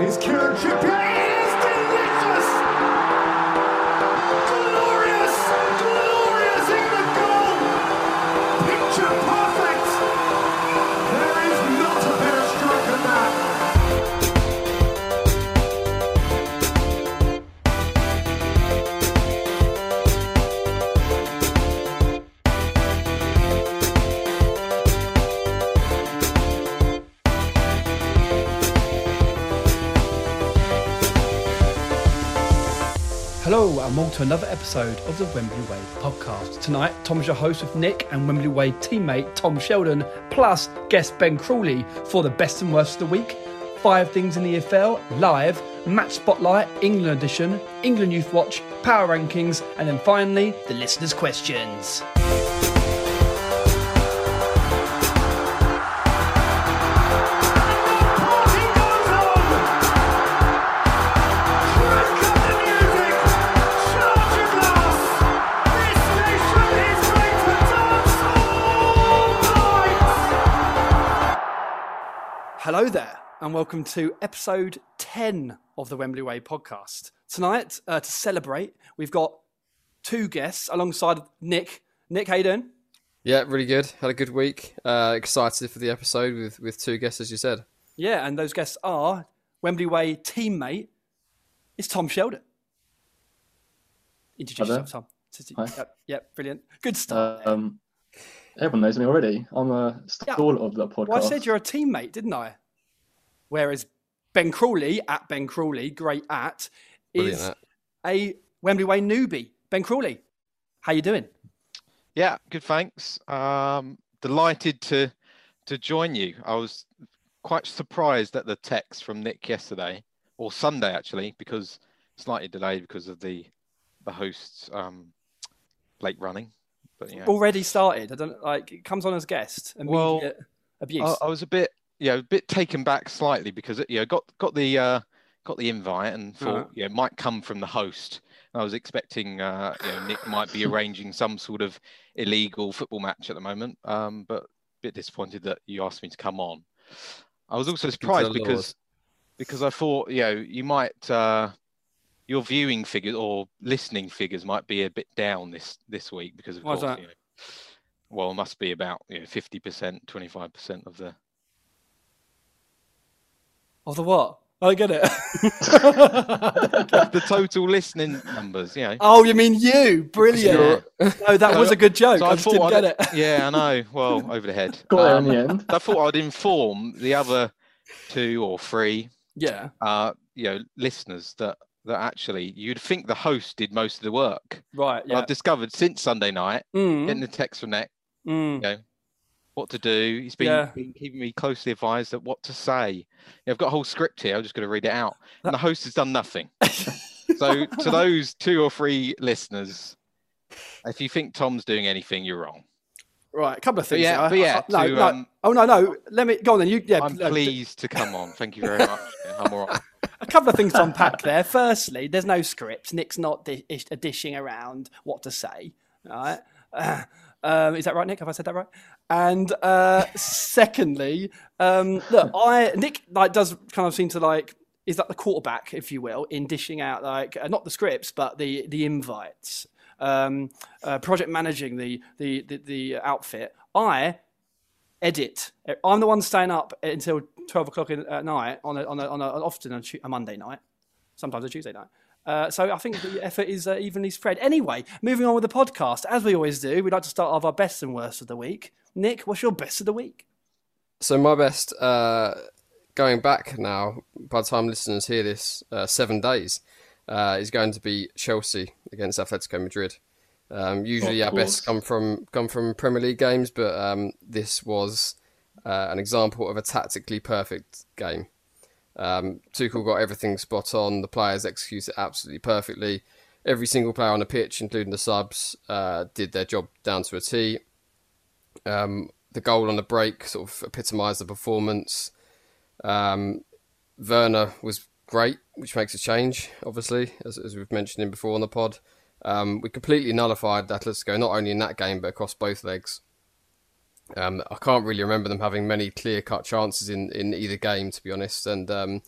And he's Kieran Trippier. It is delicious! Glorious, glorious England goal! Picture perfect! There is not a better strike than that. Hello and welcome to another episode of the Wembley Wave podcast. Tonight, Tom is your host with Nick and Wembley Wave teammate Tom Sheldon, plus guest Ben Crawley for the best and worst of the week, 5 things in the EFL, live, match spotlight, England edition, England Youth Watch, power rankings, and then finally, the listeners' questions. Hello there, and welcome to episode 10 of the Wembley Way podcast. Tonight, to celebrate, we've got 2 guests alongside Nick. Nick, how you doing? Yeah, really good. Had a good week. Excited for the episode with 2 guests, as you said. Yeah, and those guests are Wembley Way teammate. It's Tom Sheldon. Introduce yourself, Tom. Yep, brilliant. Good stuff. Everyone knows me already. I'm a staple of the podcast. Well, I said you're a teammate, didn't I? Whereas Ben Crawley, at Ben Crawley, great at, is a Wembley Way newbie. Ben Crawley, how you doing? Yeah, good, thanks. Delighted to join you. I was quite surprised at the text from Nick yesterday, or Sunday actually, because slightly delayed because of the host's late running. But, yeah. Already started. I don't like. It comes on as guest. Immediate abuse. I was a bit. Yeah, a bit taken back slightly because it, got the invite and thought it might come from the host. And I was expecting Nick might be arranging some sort of illegal football match at the moment, but a bit disappointed that you asked me to come on. I was also surprised because I thought you might your viewing figures or listening figures might be a bit down this week because of course it must be about 50%, 25% of the. Of the what? I get it. The total listening numbers, Oh, you mean you? Brilliant. No, that was a good joke. So I just didn't get it. Yeah, I know. Well, over the head. Got it in the end. I thought I'd inform the other 2 or 3 listeners that actually you'd think the host did most of the work. Right, yeah. I've discovered since Sunday night, getting the text from Nick, what to do. He's been keeping me closely advised at what to say. I've got a whole script here. I'm just going to read it out. And the host has done nothing. So to those 2 or 3 listeners, if you think Tom's doing anything, you're wrong. Right, a couple of things. Let me go on then. I'm pleased to come on. Thank you very much. I'm all right. A couple of things to unpack there. Firstly, there's no script. Nick's not dishing around what to say. All right. Is that right, Nick? Have I said that right? And secondly, look, Nick does kind of seem to is that the quarterback, if you will, in dishing out not the scripts but the invites, project managing the outfit. I edit. I'm the one staying up until 12 o'clock at night often a Monday night, sometimes a Tuesday night. So I think the effort is evenly spread. Anyway, moving on with the podcast. As we always do, we like to start off our best and worst of the week. Nick, what's your best of the week? So my best, going back now, by the time listeners hear this, 7 days, is going to be Chelsea against Atletico Madrid. Usually our best come from Premier League games, but this was an example of a tactically perfect game. Tuchel got everything spot on. The players executed absolutely perfectly. Every single player on the pitch, including the subs, did their job down to a T. The goal on the break sort of epitomised the performance. Werner was great, which makes a change, obviously, as we've mentioned him before on the pod. We completely nullified Atletico, not only in that game, but across both legs. I can't really remember them having many clear-cut chances in either game, to be honest. And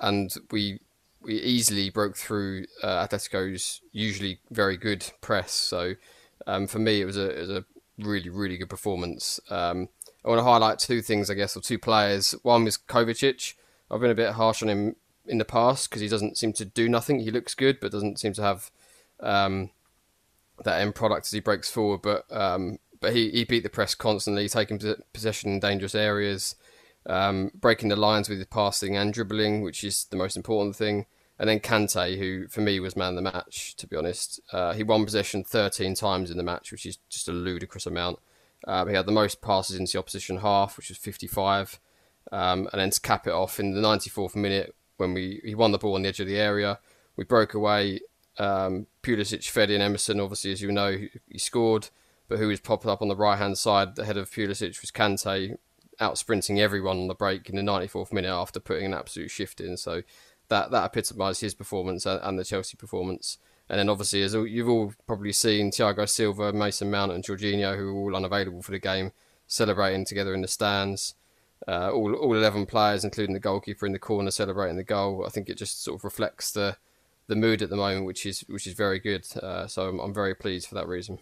and we easily broke through Atletico's usually very good press. So for me, it was a really, really good performance. I want to highlight two things, I guess, or two players. One was Kovacic. I've been a bit harsh on him in the past because he doesn't seem to do nothing. He looks good, but doesn't seem to have that end product as he breaks forward. But he beat the press constantly, taking possession in dangerous areas, breaking the lines with his passing and dribbling, which is the most important thing. And then Kante, who for me was man of the match, to be honest. He won possession 13 times in the match, which is just a ludicrous amount. He had the most passes into the opposition half, which was 55. And then to cap it off in the 94th minute, when he won the ball on the edge of the area, we broke away. Pulisic fed in Emerson, obviously, as you know, he scored. But who was popped up on the right-hand side ahead of Pulisic was Kante, out-sprinting everyone on the break in the 94th minute after putting an absolute shift in. So that epitomised his performance and the Chelsea performance. And then obviously, as you've all probably seen, Thiago Silva, Mason Mount and Jorginho, who were all unavailable for the game, celebrating together in the stands. All 11 players, including the goalkeeper in the corner, celebrating the goal. I think it just sort of reflects the mood at the moment, which is very good. So I'm very pleased for that reason.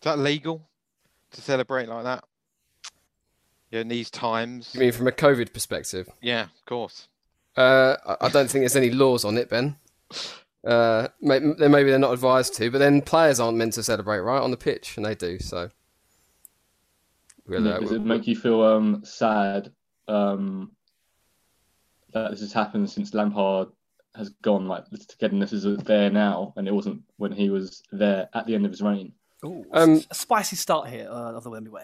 Is that legal to celebrate like that? Yeah, in these times. You mean from a COVID perspective? Yeah, of course. I don't think there's any laws on it, Ben. Maybe they're not advised to, but then players aren't meant to celebrate right on the pitch, and they do. So, does it make you feel sad that this has happened since Lampard has gone? Like this togetherness is there now, and it wasn't when he was there at the end of his reign. Ooh, a spicy start here of the Wembley Way.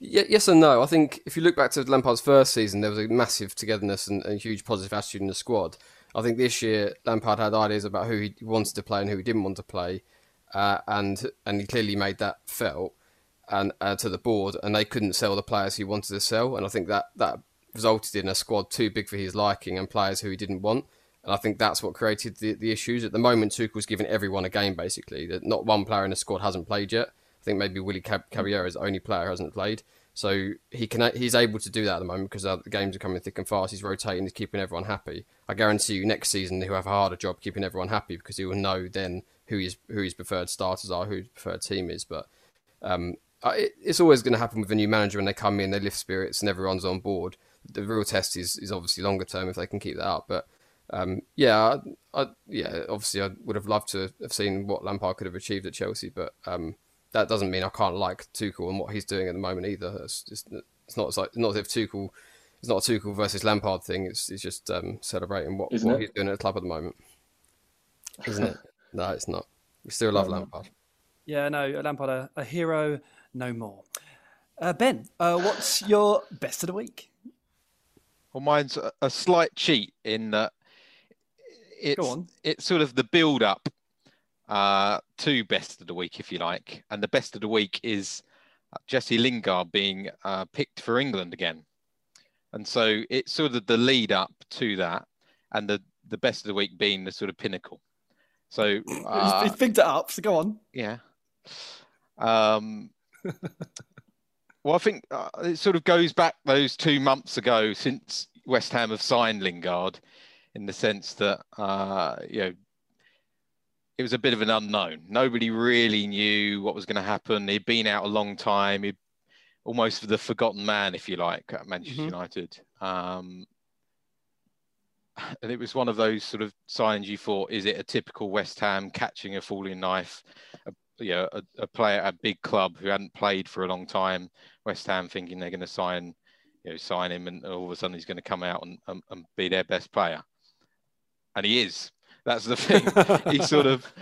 Yes and no. I think if you look back to Lampard's first season, there was a massive togetherness and a huge positive attitude in the squad. I think this year Lampard had ideas about who he wanted to play and who he didn't want to play, and he clearly made that felt and to the board, and they couldn't sell the players he wanted to sell, and I think that resulted in a squad too big for his liking and players who he didn't want. And I think that's what created the issues. At the moment, Tuchel's given everyone a game, basically. That not one player in the squad hasn't played yet. I think maybe Willy Caballero is the only player who hasn't played. So he's able to do that at the moment because the games are coming thick and fast. He's rotating, he's keeping everyone happy. I guarantee you next season he'll have a harder job keeping everyone happy because he will know then who his preferred starters are, who his preferred team is. But it's always going to happen with a new manager when they come in, they lift spirits and everyone's on board. The real test is obviously longer term if they can keep that up. But obviously I would have loved to have seen what Lampard could have achieved at Chelsea, but that doesn't mean I can't like Tuchel and what he's doing at the moment either. It's not a Tuchel versus Lampard thing. It's just celebrating what he's doing at the club at the moment, isn't it? No, it's not. We still love Lampard. Yeah, no, Lampard a hero no more. Ben, what's your best of the week? Well, mine's a slight cheat in that it's sort of the build-up to best of the week, if you like. And the best of the week is Jesse Lingard being picked for England again. And so it's sort of the lead-up to that and the best of the week being the sort of pinnacle. So... he picked it up, so go on. Yeah. Well, I think it sort of goes back those 2 months ago since West Ham have signed Lingard, in the sense that it was a bit of an unknown. Nobody really knew what was going to happen. He'd been out a long time. He'd almost the forgotten man, if you like, at Manchester United. And it was one of those sort of signs you thought, is it a typical West Ham catching a falling knife? A player at a big club who hadn't played for a long time, West Ham thinking they're going to sign him, and all of a sudden he's going to come out and be their best player. And he is. That's the thing. He sort of,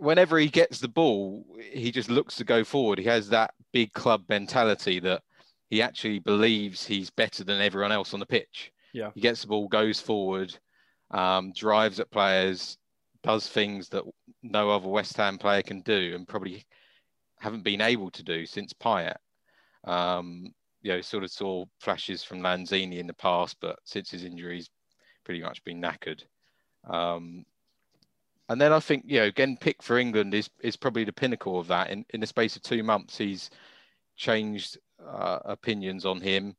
whenever he gets the ball, he just looks to go forward. He has that big club mentality that he actually believes he's better than everyone else on the pitch. Yeah. He gets the ball, goes forward, drives at players, does things that no other West Ham player can do and probably haven't been able to do since Payet. Sort of saw flashes from Lanzini in the past, but since his injuries, pretty much been knackered. And then I think, again, pick for England is probably the pinnacle of that. In the space of 2 months, he's changed opinions on him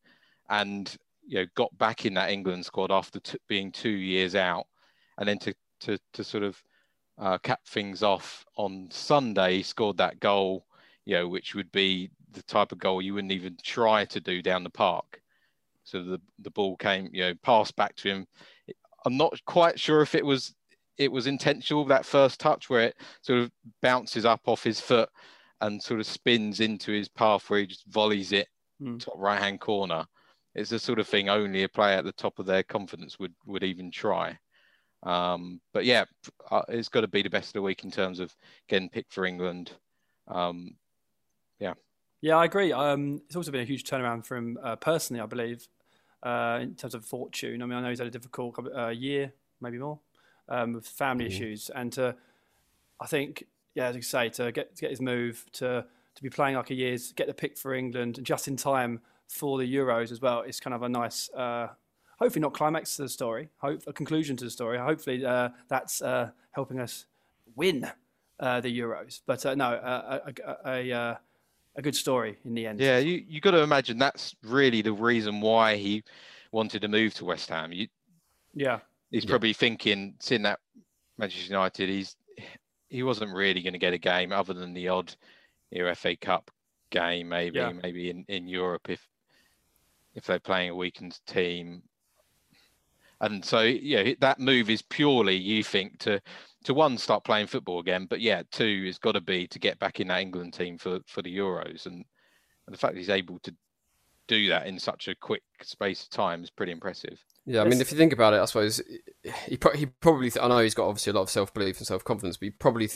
and got back in that England squad after being 2 years out, and then to sort of cap things off on Sunday, scored that goal, which would be the type of goal you wouldn't even try to do down the park. So the ball came, passed back to him. I'm not quite sure if it was intentional, that first touch where it sort of bounces up off his foot and sort of spins into his path where he just volleys it top right-hand corner. It's the sort of thing only a player at the top of their confidence would even try. But yeah, it's got to be the best of the week in terms of getting picked for England. Yeah, I agree. It's also been a huge turnaround for him personally, I believe, in terms of fortune. I mean, I know he's had a difficult year, maybe more, with family issues. And I think, as you say, to get his move, to be playing like a year's, get the pick for England, and just in time for the Euros as well, it's kind of a nice, hopefully not climax to the story, a conclusion to the story. Hopefully that's helping us win the Euros. But a good story in the end. Yeah, you got to imagine that's really the reason why he wanted to move to West Ham. He's probably thinking, seeing that Manchester United, he wasn't really going to get a game other than the odd FA Cup game, maybe in Europe if they're playing a weakened team. And so, that move is purely, you think, to one, start playing football again, but two, has got to be to get back in that England team for the Euros. And the fact that he's able to do that in such a quick space of time is pretty impressive. Yeah, I mean, if you think about it, I suppose he probably I know he's got obviously a lot of self-belief and self-confidence, but he probably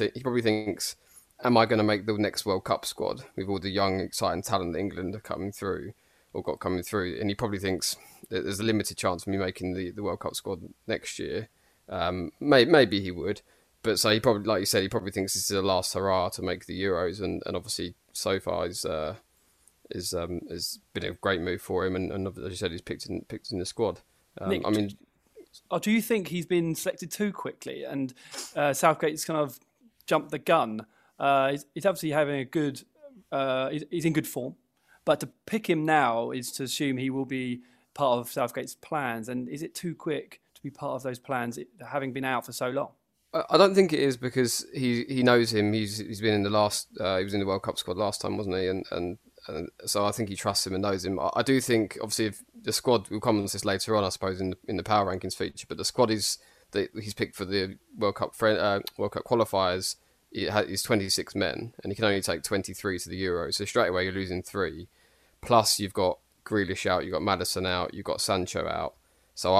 thinks, am I going to make the next World Cup squad with all the young, exciting talent that England are coming through or got coming through? And he probably thinks that there's a limited chance of me making the World Cup squad next year. Maybe he would. But so he probably, like you said, he probably thinks this is the last hurrah to make the Euros. And obviously, so far, has been a great move for him. And as you said, he's picked in the squad. Nick, I mean, do you think he's been selected too quickly? And Southgate's kind of jumped the gun. He's obviously having a good... he's in good form. But to pick him now is to assume he will be part of Southgate's plans. And is it too quick to be part of those plans, having been out for so long? I don't think it is, because he knows him. He's been in the last... he was in the World Cup squad last time, wasn't he? And so I think he trusts him and knows him. I do think, obviously, if the squad... We'll come on this later on, I suppose, in the power rankings feature. But the squad he's picked for the World Cup qualifiers... He's 26 men, and he can only take 23 to the Euros. So straight away, you're losing 3. Plus, you've got Grealish out, you've got Maddison out, you've got Sancho out. So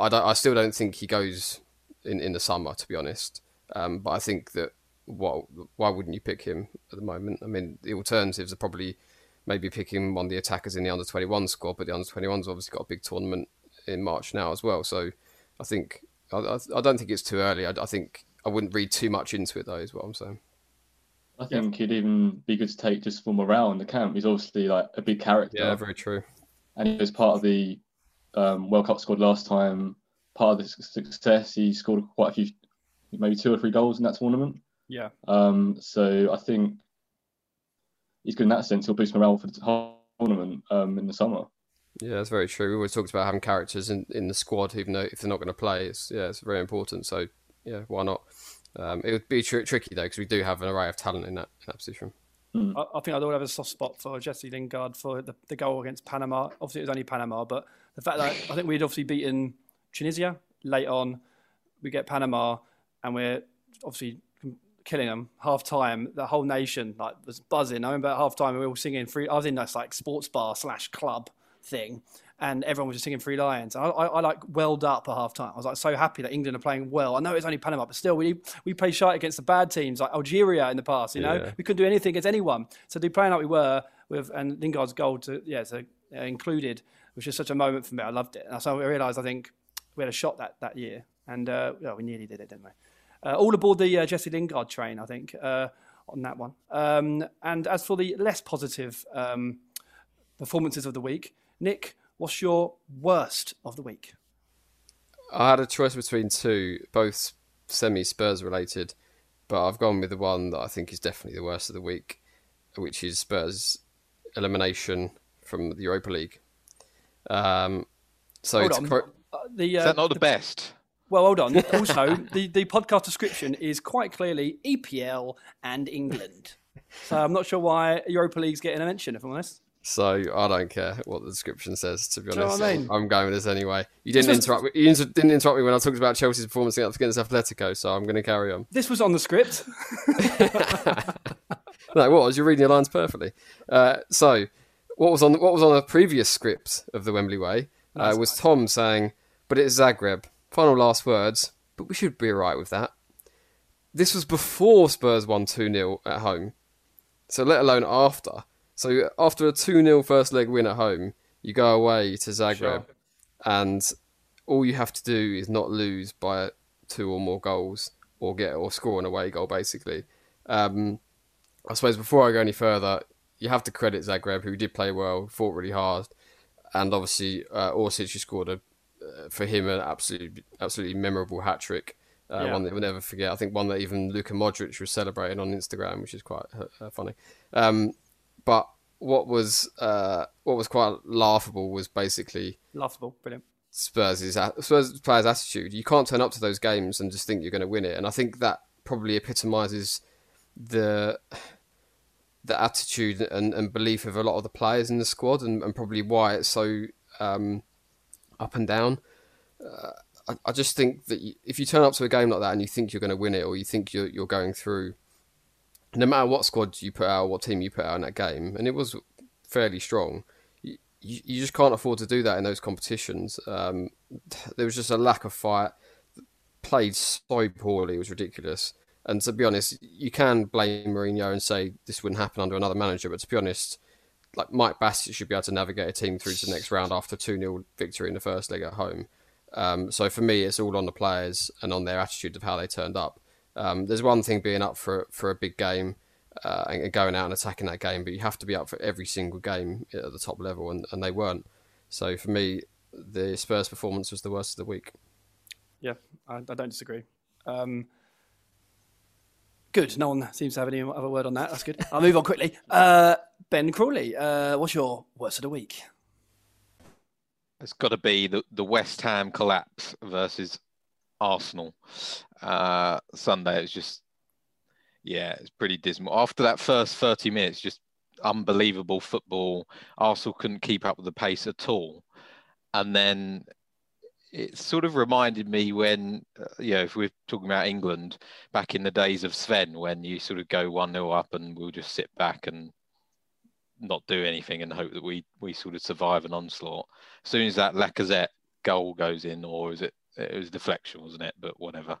I still don't think he goes in the summer, to be honest. But I think that why wouldn't you pick him at the moment? I mean, the alternatives are probably maybe pick him on the attackers in the under-21 squad, but the under-21's obviously got a big tournament in March now as well. So I think I don't think it's too early. I think... I wouldn't read too much into it, though, is what I'm saying. I think he'd even be good to take just for morale in the camp. He's obviously like a big character. Yeah, very true. And he was part of the World Cup squad last time. Part of the success, he scored quite a few, maybe 2 or 3 goals in that tournament. Yeah. So I think he's good in that sense. He'll boost morale for the whole tournament in the summer. Yeah, that's very true. We always talked about having characters in the squad, even though if they're not going to play, it's very important. So. Yeah, why not? It would be tricky, though, because we do have an array of talent in that position. I think I'd all have a soft spot for Jesse Lingard for the goal against Panama. Obviously, it was only Panama, but the fact that I think we'd obviously beaten Tunisia late on. We get Panama, and we're obviously killing them. Half-time, the whole nation was buzzing. I remember at half-time, we were all singing free... I was in this sports bar / club thing, and everyone was just singing Three Lions. And I welled up at half time. I was so happy that England are playing well. I know it's only Panama, but still we play shite against the bad teams like Algeria in the past. We couldn't do anything against anyone. So to be playing like we were with, and Lingard's goal included, was just such a moment for me. I loved it. And so I realised I think we had a shot that year, and we nearly did it, didn't we? All aboard the Jesse Lingard train, I think, on that one. And as for the less positive performances of the week, Nick, what's your worst of the week? I had a choice between 2, both semi-Spurs related, but I've gone with the one that I think is definitely the worst of the week, which is Spurs' elimination from the Europa League. So hold it's is that not the best? Well, hold on. Also, the podcast description is quite clearly EPL and England. So I'm not sure why Europa League's getting a mention, if I'm honest. So I don't care what the description says, to be honest. I mean? I'm going with this anyway. You didn't interrupt me when I talked about Chelsea's performance against Atletico, so I'm going to carry on. This was on the script. No, what was? You're reading your lines perfectly. So what was on the previous script of the Wembley Way was nice. Tom saying, but it's Zagreb. Final last words, but we should be all right with that. This was before Spurs won 2-0 at home, so let alone after. So after a 2-0 first leg win at home, you go away to Zagreb, sure, and all you have to do is not lose by 2 or more goals or score an away goal, basically. I suppose before I go any further, you have to credit Zagreb, who did play well, fought really hard, and obviously Orsic, who scored an absolutely memorable hat-trick. One that we'll never forget. I think one that even Luka Modric was celebrating on Instagram, which is quite funny. But what was quite laughable was basically brilliant. Spurs' players' attitude. You can't turn up to those games and just think you're going to win it. And I think that probably epitomises the attitude and belief of a lot of the players in the squad, and probably why it's so up and down. I just think that if you turn up to a game like that and you think you're going to win it, or you think you're going through, no matter what squad you put out, what team you put out in that game, and it was fairly strong, you just can't afford to do that in those competitions. There was just a lack of fight, played so poorly, it was ridiculous. And to be honest, you can blame Mourinho and say this wouldn't happen under another manager, but to be honest, like Mike Bassett should be able to navigate a team through to the next round after a 2-0 victory in the first leg at home. So for me, it's all on the players and on their attitude of how they turned up. There's one thing being up for a big game and going out and attacking that game, but you have to be up for every single game at the top level, and they weren't. So for me, the Spurs performance was the worst of the week. Yeah, I don't disagree. Good. No one seems to have any other word on that. That's good. I'll move on quickly. Ben Crawley, what's your worst of the week? It's got to be the West Ham collapse versus Arsenal Sunday. It's just, it's pretty dismal. After that first 30 minutes, just unbelievable football. Arsenal couldn't keep up with the pace at all. And then it sort of reminded me when, if we're talking about England, back in the days of Sven, when you sort of go 1-0 up and we'll just sit back and not do anything and hope that we sort of survive an onslaught. As soon as that Lacazette goal goes in, or it was deflection, wasn't it? But whatever.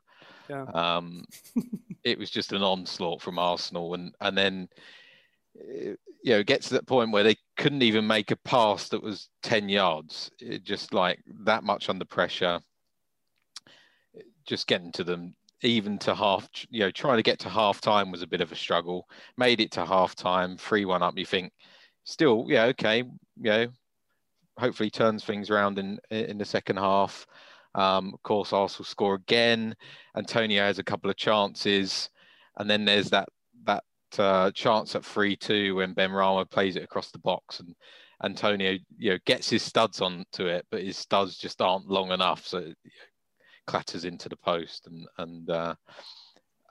Yeah. It was just an onslaught from Arsenal. And then, it gets to that point where they couldn't even make a pass that was 10 yards. It just like that much under pressure, just getting to them, even to half, trying to get to half time was a bit of a struggle. Made it to half time, 3-1 up. You think, still, okay, hopefully turns things around in the second half. Of course, Arsenal score again. Antonio has a couple of chances, and then there's that chance at 3-2 when Benrahma plays it across the box, and Antonio gets his studs onto it, but his studs just aren't long enough, so clatters into the post, and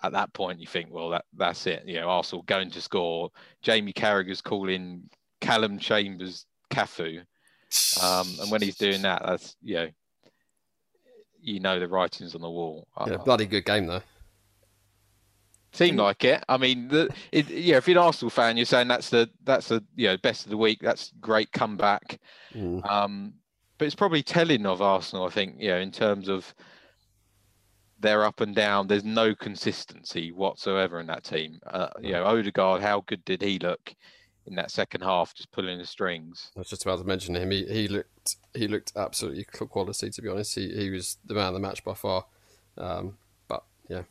at that point you think, well, that's it, Arsenal going to score. Jamie Carragher's calling Callum Chambers Cafu, and when he's doing that, that's the writing's on the wall. Bloody good game though. Seemed like it. I mean, if you're an Arsenal fan, you're saying that's the best of the week. That's great comeback. Mm. But it's probably telling of Arsenal, I think, in terms of they're up and down. There's no consistency whatsoever in that team. Odegaard, how good did he look in that second half, just pulling the strings? I was just about to mention him. He looked absolutely quality, to be honest. He was the man of the match by far. But yeah,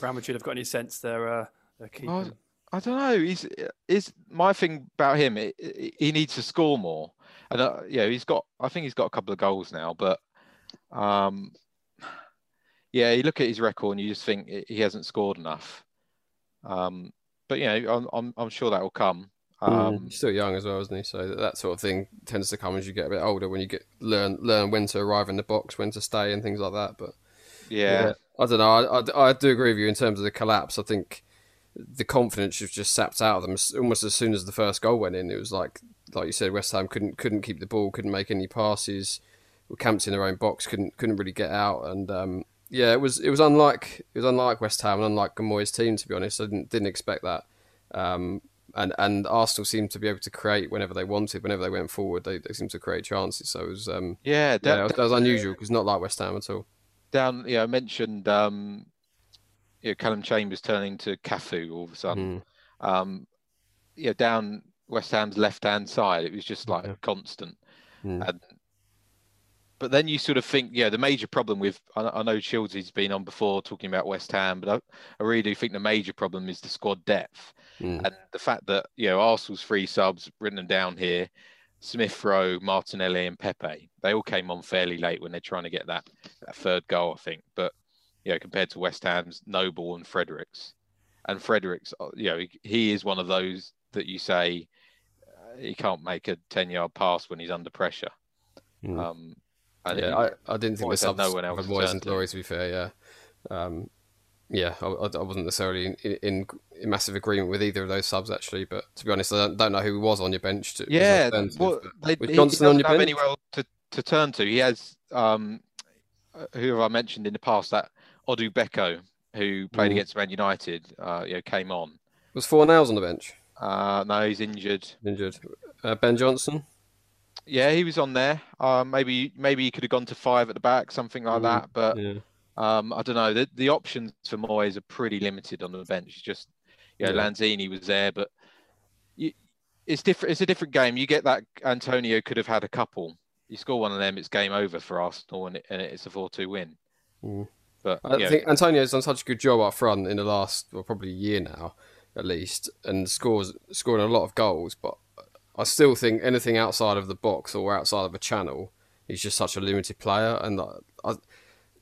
Real Madrid have got any sense they're keeping. I don't know. Is my thing about him? He needs to score more, and I think he's got a couple of goals now, but. You look at his record and you just think he hasn't scored enough. But I'm sure that will come. He's still young as well, isn't he? So that sort of thing tends to come as you get a bit older, when you get learn when to arrive in the box, when to stay, and things like that. But yeah, I don't know. I do agree with you in terms of the collapse. I think the confidence was just sapped out of them almost as soon as the first goal went in. It was like you said, West Ham couldn't keep the ball, couldn't make any passes, were camped in their own box, couldn't really get out, and yeah, it was unlike West Ham and unlike Gamoy's team, to be honest. I didn't expect that. And Arsenal seemed to be able to create whenever they wanted, whenever they went forward. They seemed to create chances. So it was that was unusual because not like West Ham at all. I mentioned Callum Chambers turning to Cafu all of a sudden. Down West Ham's left-hand side, it was just like constant. But then you sort of think, the major problem with... I know Childsy's been on before talking about West Ham, but I really do think the major problem is the squad depth. And the fact that, Arsenal's three subs, written them down here, Smith Rowe, Martinelli and Pepe, they all came on fairly late when they're trying to get that third goal, I think. But, compared to West Ham's Noble and Fredericks. And Fredericks, he is one of those that you say he can't make a 10-yard pass when he's under pressure. I didn't think there's no one else. Moyes and Glory, to be fair, I wasn't necessarily in massive agreement with either of those subs actually. But to be honest, I don't know who was on your bench. He doesn't have anywhere else to turn to. He has who have I mentioned in the past, that Odu Beko who played against Man United, came on. Was Fornals on the bench? No, he's injured. Ben Johnson. Yeah, he was on there. Maybe he could have gone to five at the back, something like that. But I don't know. The options for Moyes are pretty limited on the bench. Just Lanzini was there, but it's different. It's a different game. You get that Antonio could have had a couple. You score one of them, it's game over for Arsenal, and it's a 4-2 win. But I think Antonio's done such a good job up front in the last probably a year now, at least, and scoring a lot of goals, but. I still think anything outside of the box or outside of a channel, he's just such a limited player. And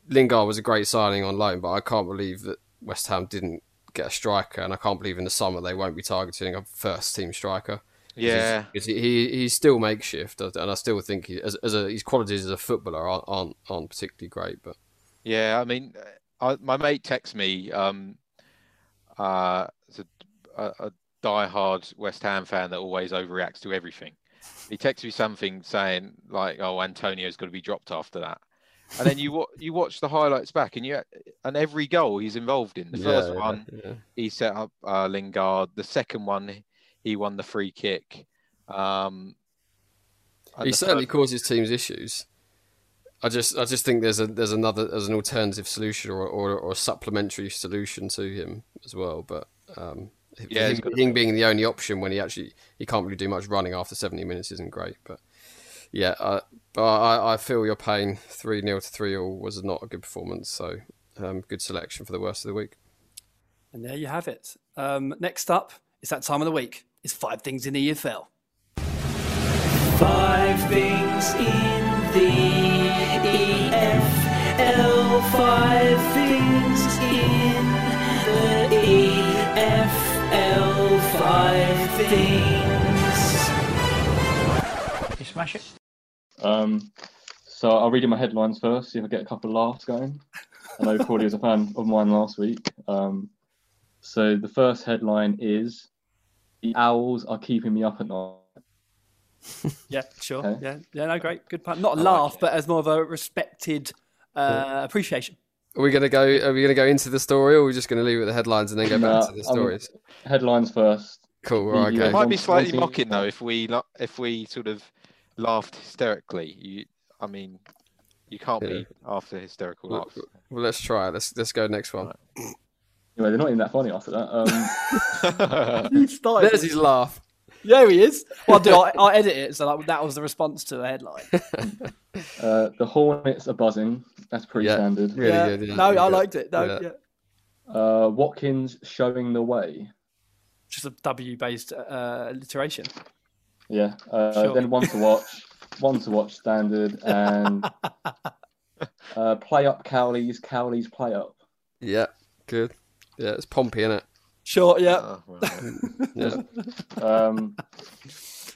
Lingard was a great signing on loan, but I can't believe that West Ham didn't get a striker, and I can't believe in the summer they won't be targeting a first-team striker. Yeah, he's still makeshift, and I still think his qualities as a footballer aren't particularly great. But yeah, I mean, my mate texts me. Diehard West Ham fan that always overreacts to everything. He texted me something saying like, "Oh, Antonio's got to be dropped after that." And then you watch the highlights back, and every goal he's involved in. The first one, he set up Lingard. The second one, he won the free kick. He certainly causes teams issues. I just think there's an alternative solution or a supplementary solution to him as well, but. Him being the only option when he can't really do much running after 70 minutes isn't great. But yeah, I feel your pain. 3-0 to 3-3 was not a good performance. So good selection for the worst of the week. And there you have it. Next up, it's that time of the week. It's 5 things in the EFL. 5 things in the EFL. 5 things in the EFL. Five things. You smash it. So I'll read in my headlines first, see if I get a couple of laughs going. I know Crawley was a fan of mine last week. So the first headline is, "The owls are keeping me up at night." Yeah, sure. Okay. Yeah, no, great, good pun. Not a laugh, but as more of a respected appreciation. Are we gonna go into the story, or are we just gonna leave it at the headlines and then go back to the stories? Headlines first. Cool. Right, okay. It might be slightly mocking though if we sort of laughed hysterically. You can't be after hysterical laughs. Well, let's try it. Let's go next one. Right. Anyway, they're not even that funny after that. There's his laugh. Yeah, he is. Well, I'll edit it. So that was the response to the headline. The Hornets are buzzing. That's pretty standard. Really good. Yeah, no, I liked it. No, yeah. Watkins showing the way. Just a W-based alliteration. Yeah. Sure. Then one to watch. One to watch standard, and play up Cowley's play up. Yeah, good. Yeah, it's Pompey, isn't it? Short, yeah. Oh, right. Yeah.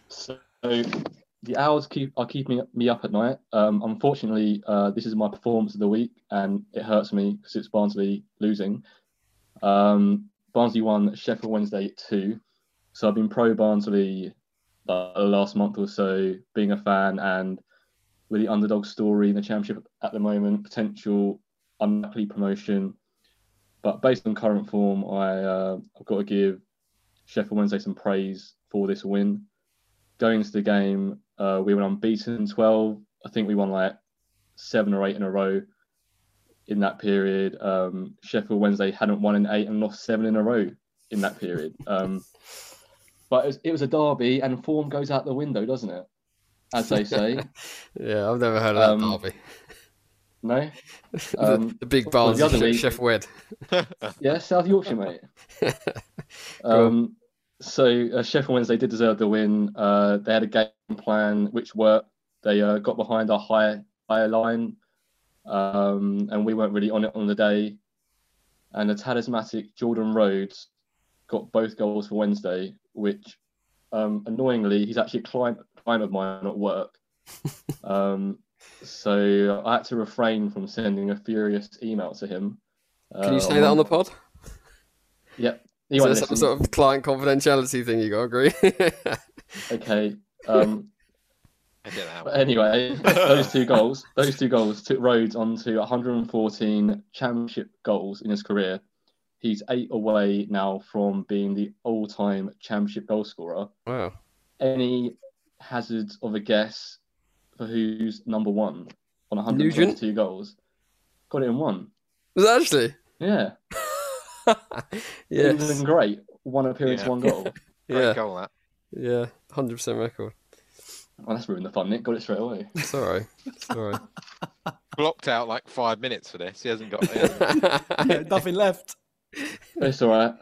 So the hours are keeping me up at night. Unfortunately, this is my performance of the week, and it hurts me because it's Barnsley losing. Barnsley won, Sheffield Wednesday 2. So I've been pro Barnsley the last month or so, being a fan, and with the underdog story in the Championship at the moment, potential unlikely promotion. But based on current form, I've got to give Sheffield Wednesday some praise for this win. Going into the game, we went unbeaten 12. I think we won like 7 or 8 in a row in that period. Sheffield Wednesday hadn't won in 8 and lost 7 in a row in that period. But it was a derby, and form goes out the window, doesn't it? As they say. Yeah, I've never heard of that derby. No? The big bars of Sheffield. Yeah, South Yorkshire, mate. So Sheffield Wednesday did deserve the win. They had a game plan which worked. They got behind our higher line, and we weren't really on it on the day. And the talismanic Jordan Rhodes got both goals for Wednesday, which annoyingly, he's actually a client of mine at work. So I had to refrain from sending a furious email to him. Can you say that on the pod? Yep. He won't listen. Some sort of client confidentiality thing you got, agree? Okay. But anyway, those two goals took Rhodes onto 114 Championship goals in his career. He's 8 away now from being the all-time Championship goalscorer. Wow. Any hazards of a guess for who's number one on 122 goals? Got it in one. Was that actually? Yeah. Yes. England great. One appearance, one goal. Yeah. Great goal, that. Yeah, 100% record. Well, that's ruined the fun, Nick. Got it straight away. Sorry. Blocked out like 5 minutes for this. He hasn't got nothing left. It's all right.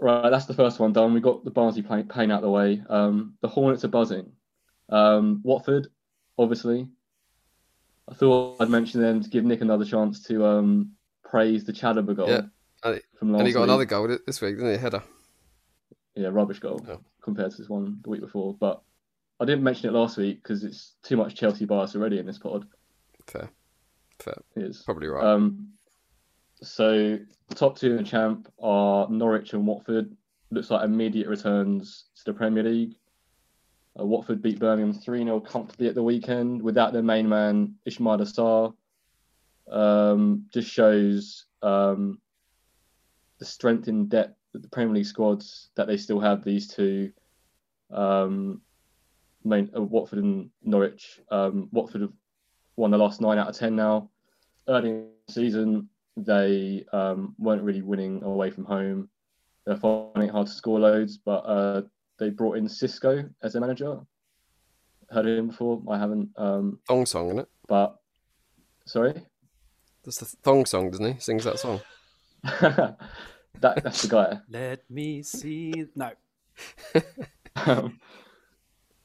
Right, that's the first one done. We got the Barnsley pain out of the way. The Hornets are buzzing. Watford, obviously. I thought I'd mention them to give Nick another chance to praise the Chalabar goal. Yeah, and he got another goal this week, didn't he? Header. Yeah, rubbish goal compared to this one the week before. But I didn't mention it last week because it's too much Chelsea bias already in this pod. Fair. It is. Probably right. So the top two in the champ are Norwich and Watford. Looks like immediate returns to the Premier League. Watford beat Birmingham 3-0 comfortably at the weekend without their main man, Ismail Assar. Just shows the strength in depth of the Premier League squads that they still have, these two, Watford and Norwich. Watford have won the last 9 out of 10 now. Early in the season, they weren't really winning away from home. They're finding it hard to score loads, but they brought in Cisco as their manager. Heard of him before? I haven't. Thong Song, isn't it? But, sorry? That's the Thong Song, doesn't he? Sings that song. That's the guy. Let me see. No.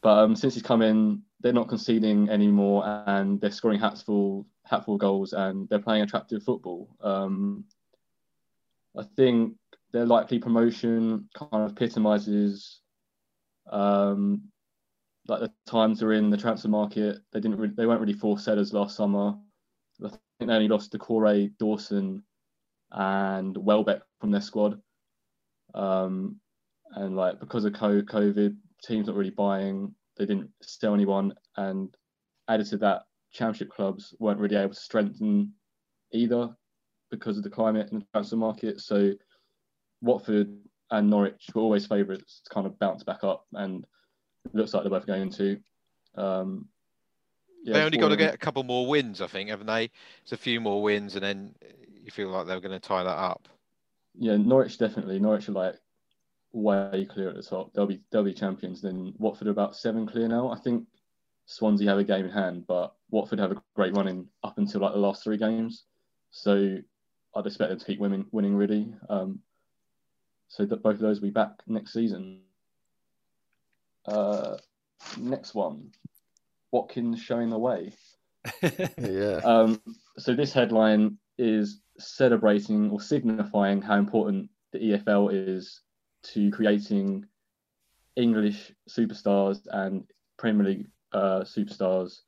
But since he's come in, they're not conceding anymore, and they're scoring hatful goals, and they're playing attractive football. I think their likely promotion kind of epitomises like the times they're in the transfer market. They weren't really forced sellers last summer. I think they only lost Decore, Dawson, and Welbeck from their squad. And like because of COVID, teams not really buying. They didn't sell anyone, and added to that, Championship clubs weren't really able to strengthen either because of the climate and the transfer market. So Watford and Norwich were always favourites to kind of bounce back up, and it looks like they're both going to. They only got to get a couple more wins, I think, haven't they? It's a few more wins, and then you feel like they're going to tie that up. Yeah, Norwich definitely. Norwich are like way clear at the top. They'll be champions. Then Watford are about 7 clear now. I think Swansea have a game in hand, but Watford have a great run in up until like the last 3 games. So I'd expect them to keep winning really. So that both of those will be back next season. Next one, Watkins showing the way. Yeah. So this headline is celebrating or signifying how important the EFL is to creating English superstars and Premier League superstars.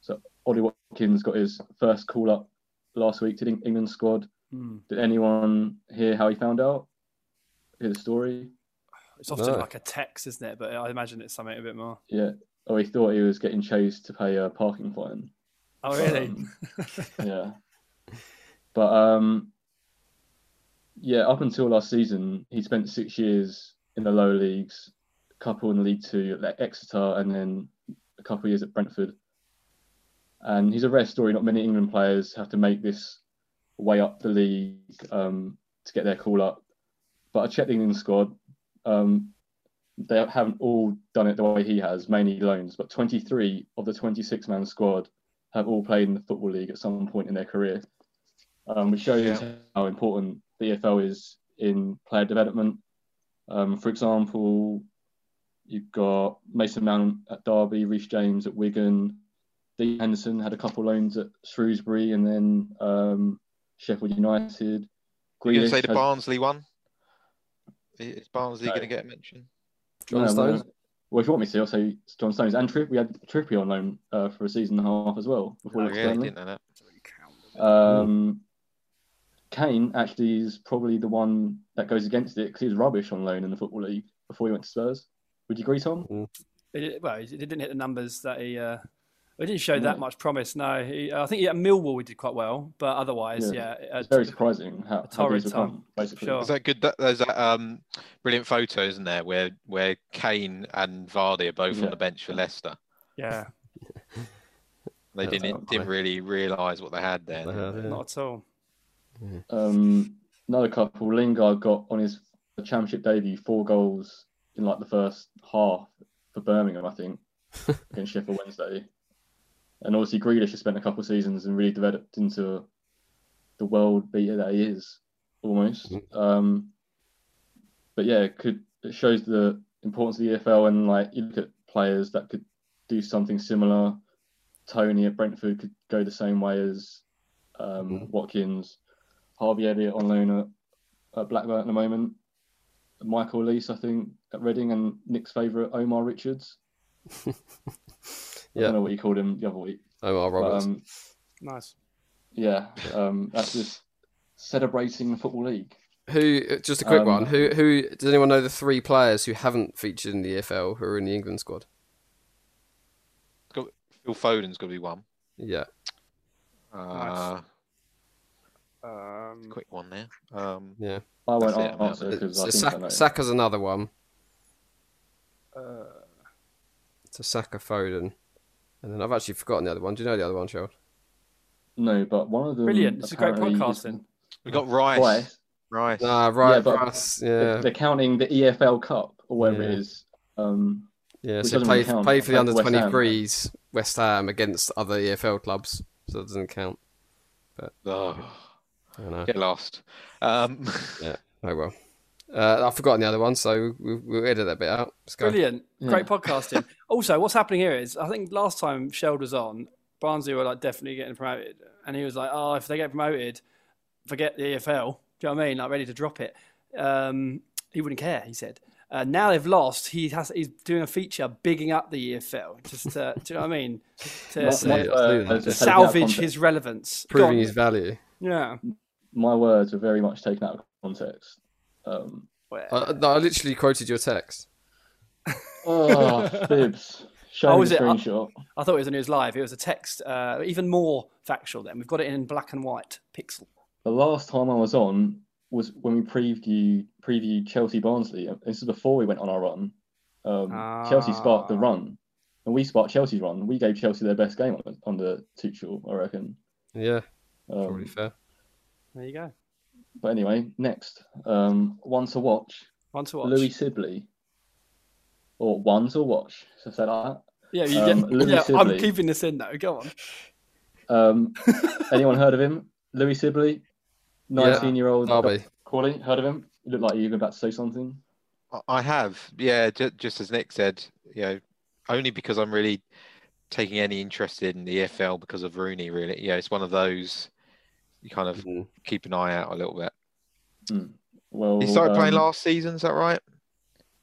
So Ollie Watkins got his first call up last week to the England squad. Did anyone hear how he found out? Hear the story? It's often like a text, isn't it? But I imagine it's something a bit more. Yeah. Oh, he thought he was getting chased to pay a parking fine. Oh, really? Yeah. But yeah, up until last season, he spent 6 years in the lower leagues, a couple in League Two at Exeter, and then a couple of years at Brentford. And he's a rare story. Not many England players have to make this way up the league to get their call up. But I checked the England squad. They haven't all done it the way he has, mainly loans. But 23 of the 26-man squad have all played in the Football League at some point in their career, which shows how important the EFL is in player development. For example, you've got Mason Mount at Derby, Reece James at Wigan. Dean Henderson had a couple loans at Shrewsbury and then Sheffield United. You're going to say the Barnsley one? Is Barnsley going to get mentioned? John Stones? Well, if you want me to, I'll say John Stones. And we had Trippier on loan for a season and a half as well. Before didn't know that. Kane actually is probably the one that goes against it because he was rubbish on loan in the Football League before he went to Spurs. Would you agree, Tom? Well, he didn't hit the numbers that he... It didn't show that much promise, no. I think at Millwall we did quite well, but otherwise, it's very surprising how these come, basically. Sure. Is that good? There's that brilliant photo, isn't there, where Kane and Vardy are both on the bench for Leicester. Yeah. They didn't really realise what they had there. Not at all. Another couple, Lingard got on his Championship debut 4 goals in like the first half for Birmingham, I think, against Sheffield Wednesday. And obviously, Grealish has spent a couple of seasons and really developed into the world beater that he is, almost. But yeah, it shows the importance of the EFL. And like you look at players that could do something similar. Tony at Brentford could go the same way as Watkins. Harvey Elliott on loan at Blackburn at the moment. Michael Lees, I think, at Reading, and Nick's favourite, Omar Richards. I don't know what you called him the other week. Omar Roberts. Nice. Yeah, that's just celebrating the Football League. Just a quick one. Who does anyone know the 3 players who haven't featured in the EFL who are in the England squad? Phil Foden's got to be one. Yeah. Nice. Quick one there. Yeah. I won't answer because Saka's another one. It's a Saka, Foden. And then I've actually forgotten the other one. Do you know the other one, Charles? No, but one of them... Brilliant. It's a great podcasting. We've got Rice. Rice. Yeah. They're counting the EFL Cup or whatever it is. So play for the under-23s, West Ham, against other EFL clubs. So it doesn't count. But I don't know. Get lost. Yeah. Oh, well. I've forgotten the other one, so we'll edit that bit out. Brilliant. Great podcasting. Also, what's happening here is, I think last time Sheld was on, Barnsley were like definitely getting promoted. And he was like, if they get promoted, forget the EFL. Do you know what I mean? Like ready to drop it. He wouldn't care, he said. Now they've lost. He's doing a feature bigging up the EFL. Just to, do you know what I mean? To salvage his relevance. Proving his value. Yeah. My words are very much taken out of context. I literally quoted your text. Fibs. Show me the screenshot. I thought it was a news live. It was a text, even more factual then. We've got it in black and white pixel. The last time I was on was when we previewed Chelsea Barnsley. This is before we went on our run. Chelsea sparked the run, and we sparked Chelsea's run. We gave Chelsea their best game under Tuchel, I reckon. Yeah, probably fair. There you go. But anyway, next. One to watch. Louis Sibley. Or one to watch. Should I say like that? Yeah, you Sibley. I'm keeping this in though. Go on. Anyone heard of him? Louis Sibley? 19-year-old. Derby. Crawley, heard of him? You look like you were about to say something. I have. Yeah, just as Nick said, you know, only because I'm really taking any interest in the EFL because of Rooney, really. Yeah, it's one of those... You kind of keep an eye out a little bit. Well, he started playing last season, is that right?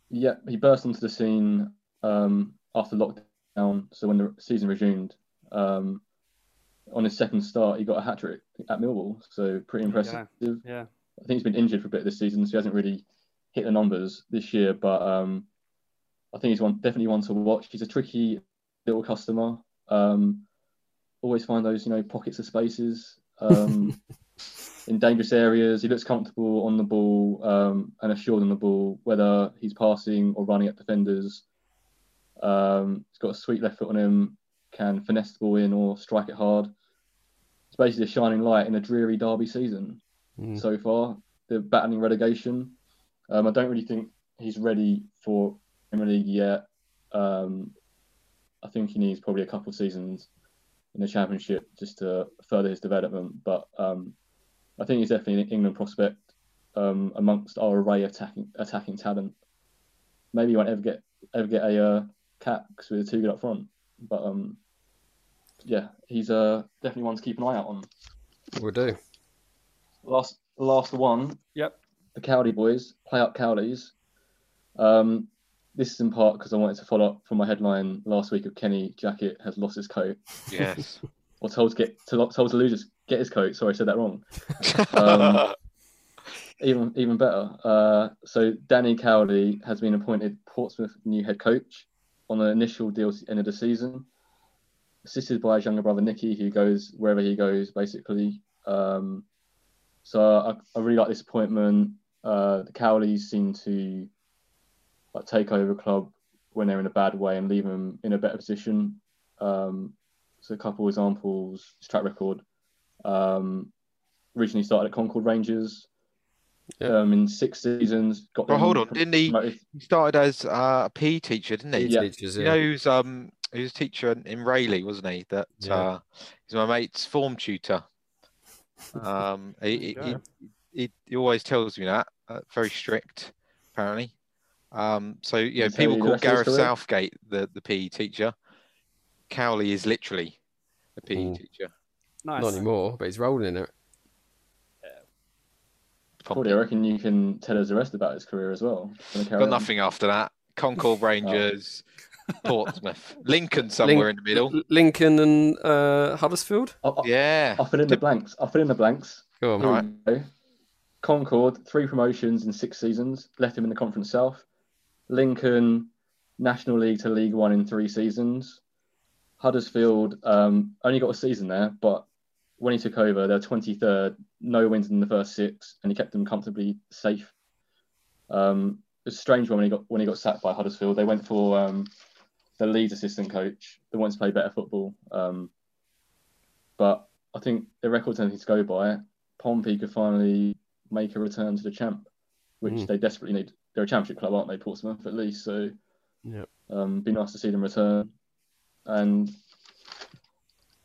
Yeah, he burst onto the scene after lockdown. So when the season resumed, on his second start, he got a hat-trick at Millwall. So pretty impressive. Yeah. Yeah. I think he's been injured for a bit this season, so he hasn't really hit the numbers this year. But I think he's definitely one to watch. He's a tricky little customer. Always find those, pockets of spaces in dangerous areas. He looks comfortable on the ball and assured on the ball, whether he's passing or running at defenders. He's got a sweet left foot on him, can finesse the ball in or strike it hard. It's basically a shining light in a dreary derby season so far. They're battling relegation. I don't really think he's ready for Premier League yet. I think he needs probably a couple of seasons in the Championship just to further his development. But I think he's definitely an England prospect amongst our array of attacking talent. Maybe he won't ever get a cap because we're too good up front. But yeah, he's definitely one to keep an eye out on. We'll do. Last one. Yep. The Cowley boys, play up Cowleys. This is in part because I wanted to follow up from my headline last week of Kenny Jackett has lost his coat. Yes. Or told to lose his coat. Sorry, I said that wrong. Even better. So Danny Cowley has been appointed Portsmouth new head coach on an initial deal to the end of the season, assisted by his younger brother Nicky, who goes wherever he goes, basically. So I really like this appointment. The Cowleys seem to take over a club when they're in a bad way and leave them in a better position. So a couple examples, his track record. Originally started at Concord Rangers in 6 seasons. He started as a PE teacher, didn't he? Yeah. Teachers, yeah. He was a teacher in Rayleigh, wasn't he? He's my mate's form tutor. He always tells me that. Very strict, apparently. So people call Gareth Southgate the PE teacher. Cowley is literally a PE teacher. Nice. Not anymore, but he's rolling in it. Yeah. Probably. I reckon you can tell us the rest about his career as well. Got nothing after that. Concord Rangers, Portsmouth, Lincoln somewhere in the middle. Lincoln and Huddersfield. I'll fill in the blanks. Go on, right. Concord, 3 promotions in 6 seasons. Left him in the Conference South. Lincoln, National League to League One in 3 seasons. Huddersfield only got a season there, but when he took over, they were 23rd, no wins in the first 6, and he kept them comfortably safe. It was a strange one when he got sacked by Huddersfield. They went for the Leeds assistant coach. They wanted to play better football, but I think the record's anything to go by. Pompey could finally make a return to the champ, which they desperately need. They're a Championship club, aren't they? Portsmouth, at least. So, be nice to see them return. And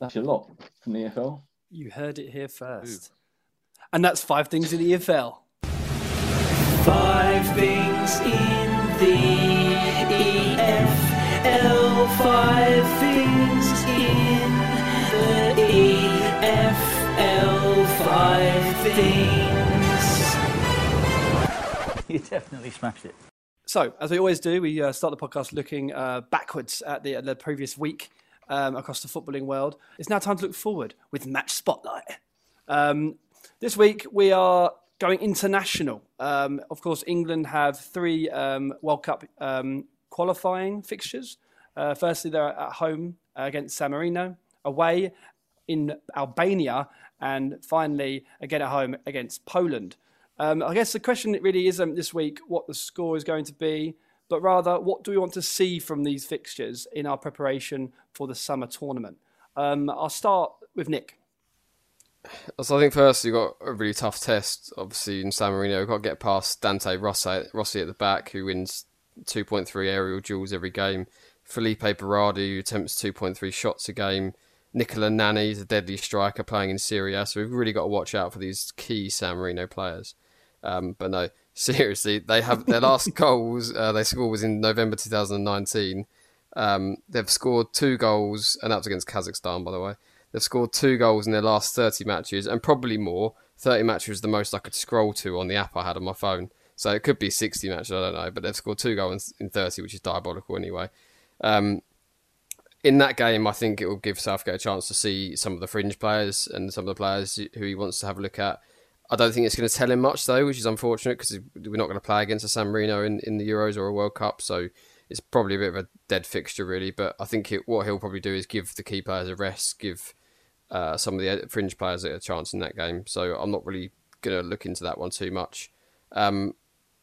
that's a lot from the EFL. You heard it here first. Ooh. And that's 5 things in the EFL. 5 things in the EFL. 5 things in the EFL. 5 things. You definitely smashed it. So, as we always do, we start the podcast looking backwards at the previous week across the footballing world. It's now time to look forward with Match Spotlight. This week, we are going international. Of course, England have 3 World Cup qualifying fixtures. Firstly, they're at home against San Marino, away in Albania, and finally, again at home against Poland. I guess the question really isn't this week what the score is going to be, but rather what do we want to see from these fixtures in our preparation for the summer tournament? I'll start with Nick. So I think first you've got a really tough test, obviously, in San Marino. We've got to get past Dante Rossi at the back, who wins 2.3 aerial duels every game. Felipe Berardi, who attempts 2.3 shots a game. Nicola Nani is a deadly striker playing in Serie A, so we've really got to watch out for these key San Marino players. But no, seriously, they have their last goals they scored was in November 2019. They've scored 2 goals, and that was against Kazakhstan, by the way. They've scored 2 goals in their last 30 matches, and probably more. 30 matches was the most I could scroll to on the app I had on my phone. So it could be 60 matches, I don't know. But they've scored 2 goals in 30, which is diabolical anyway. In that game, I think it will give Southgate a chance to see some of the fringe players and some of the players who he wants to have a look at. I don't think it's going to tell him much, though, which is unfortunate because we're not going to play against a San Marino in the Euros or a World Cup. So it's probably a bit of a dead fixture, really. But I think what he'll probably do is give the key players a rest, give some of the fringe players a chance in that game. So I'm not really going to look into that one too much.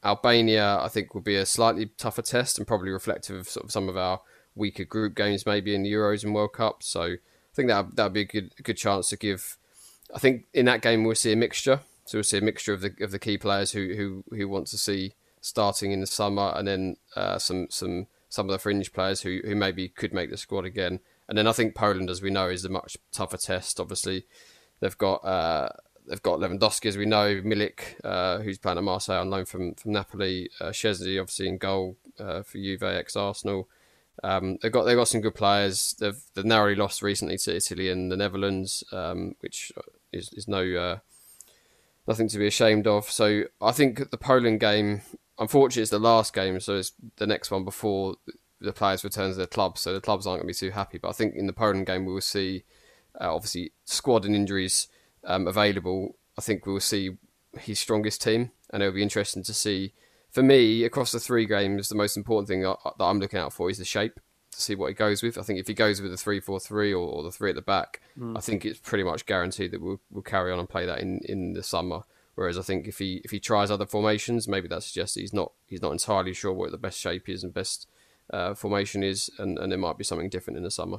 Albania, I think, will be a slightly tougher test and probably reflective of sort of some of our weaker group games maybe in the Euros and World Cup. So I think that'll be a good chance to give. I think in that game we'll see a mixture. So we'll see a mixture of the key players who want to see starting in the summer, and then some of the fringe players who maybe could make the squad again. And then I think Poland, as we know, is a much tougher test. Obviously, they've got Lewandowski, as we know, Milik, who's playing at Marseille on loan from Napoli, Szczesny, obviously in goal for Juve, ex-Arsenal. They've got some good players. They've narrowly lost recently to Italy and the Netherlands, which is nothing to be ashamed of. So I think the Poland game, unfortunately, it's the last game, so it's the next one before the players return to their clubs. So the clubs aren't going to be too happy. But I think in the Poland game, we will see obviously squad and injuries available. I think we will see his strongest team, and it'll be interesting to see. For me, across the 3 games, the most important thing that I'm looking out for is the shape, to see what he goes with. I think if he goes with the 3-4-3 or the 3 at the back, I think it's pretty much guaranteed that we'll carry on and play that in the summer. Whereas I think if he tries other formations, maybe that suggests he's not entirely sure what the best shape is and best formation is, and there might be something different in the summer.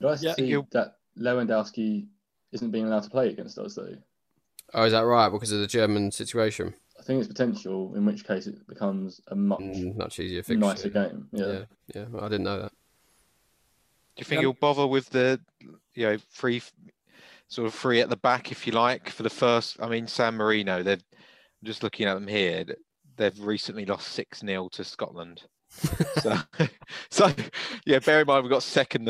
Do I see that Lewandowski isn't being allowed to play against us, though? Oh, is that right? Because of the German situation? I think it's potential, in which case it becomes a much easier fixture, nicer game. Yeah. Well, I didn't know that. Do you think he'll bother with the, free at the back, if you like, for the first? I mean, San Marino. They're just looking at them here. They've recently lost 6-0 to Scotland. so, bear in mind we've got Scotland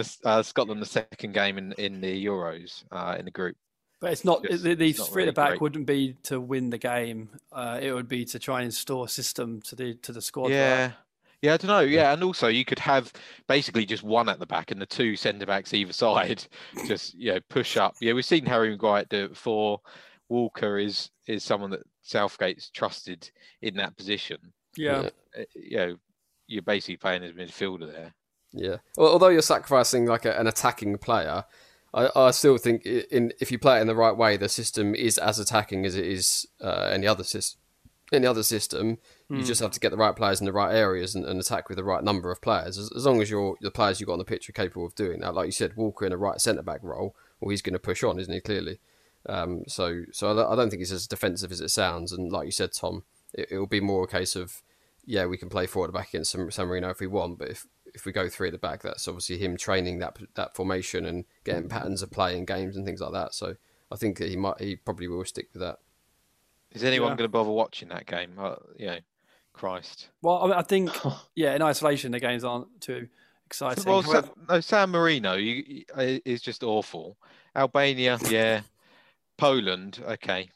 the second game in the Euros in the group. But it's not, the three at the back wouldn't be to win the game. It would be to try and store a system to the squad. Yeah. Right? Yeah, I don't know. Yeah. And also you could have basically just one at the back and the 2 centre-backs either side just, push up. Yeah, we've seen Harry Maguire do it before. Walker is someone that Southgate's trusted in that position. Yeah. You're basically playing as a midfielder there. Yeah. Well, although you're sacrificing like an attacking player, I still think if you play it in the right way, the system is as attacking as it is any other system. You just have to get the right players in the right areas and attack with the right number of players. As long as the players you've got on the pitch are capable of doing that. Like you said, Walker in a right centre-back role, well, he's going to push on, isn't he, clearly? So I don't think it's as defensive as it sounds. And like you said, Tom, it will be more a case of, we can play 4 at the back against San Marino if we want, but if we go 3 at the back, that's obviously him training that formation and getting patterns of play in games and things like that. So I think that he probably will stick with that. Is anyone going to bother watching that game? Christ. Well, I think, in isolation, the games aren't too exciting. Well, San Marino is just awful. Albania, Poland, okay.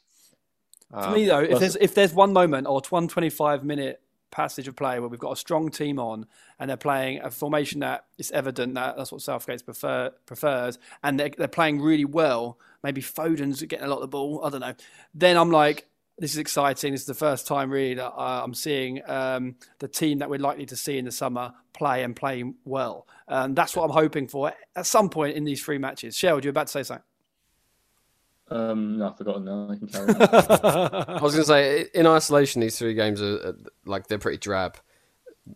To me, though, if there's one moment or 125-minute passage of play where we've got a strong team on and they're playing a formation that it's evident that's what Southgate prefers and they're playing really well, maybe Foden's getting a lot of the ball, I don't know, then I'm like, this is exciting. This is the first time really that I'm seeing the team that we're likely to see in the summer play well, and that's what I'm hoping for at some point in these 3 matches. Cheryl, you're about to say something? No, I've forgotten now. I can carry on. I was going to say, in isolation, these 3 games are they're pretty drab.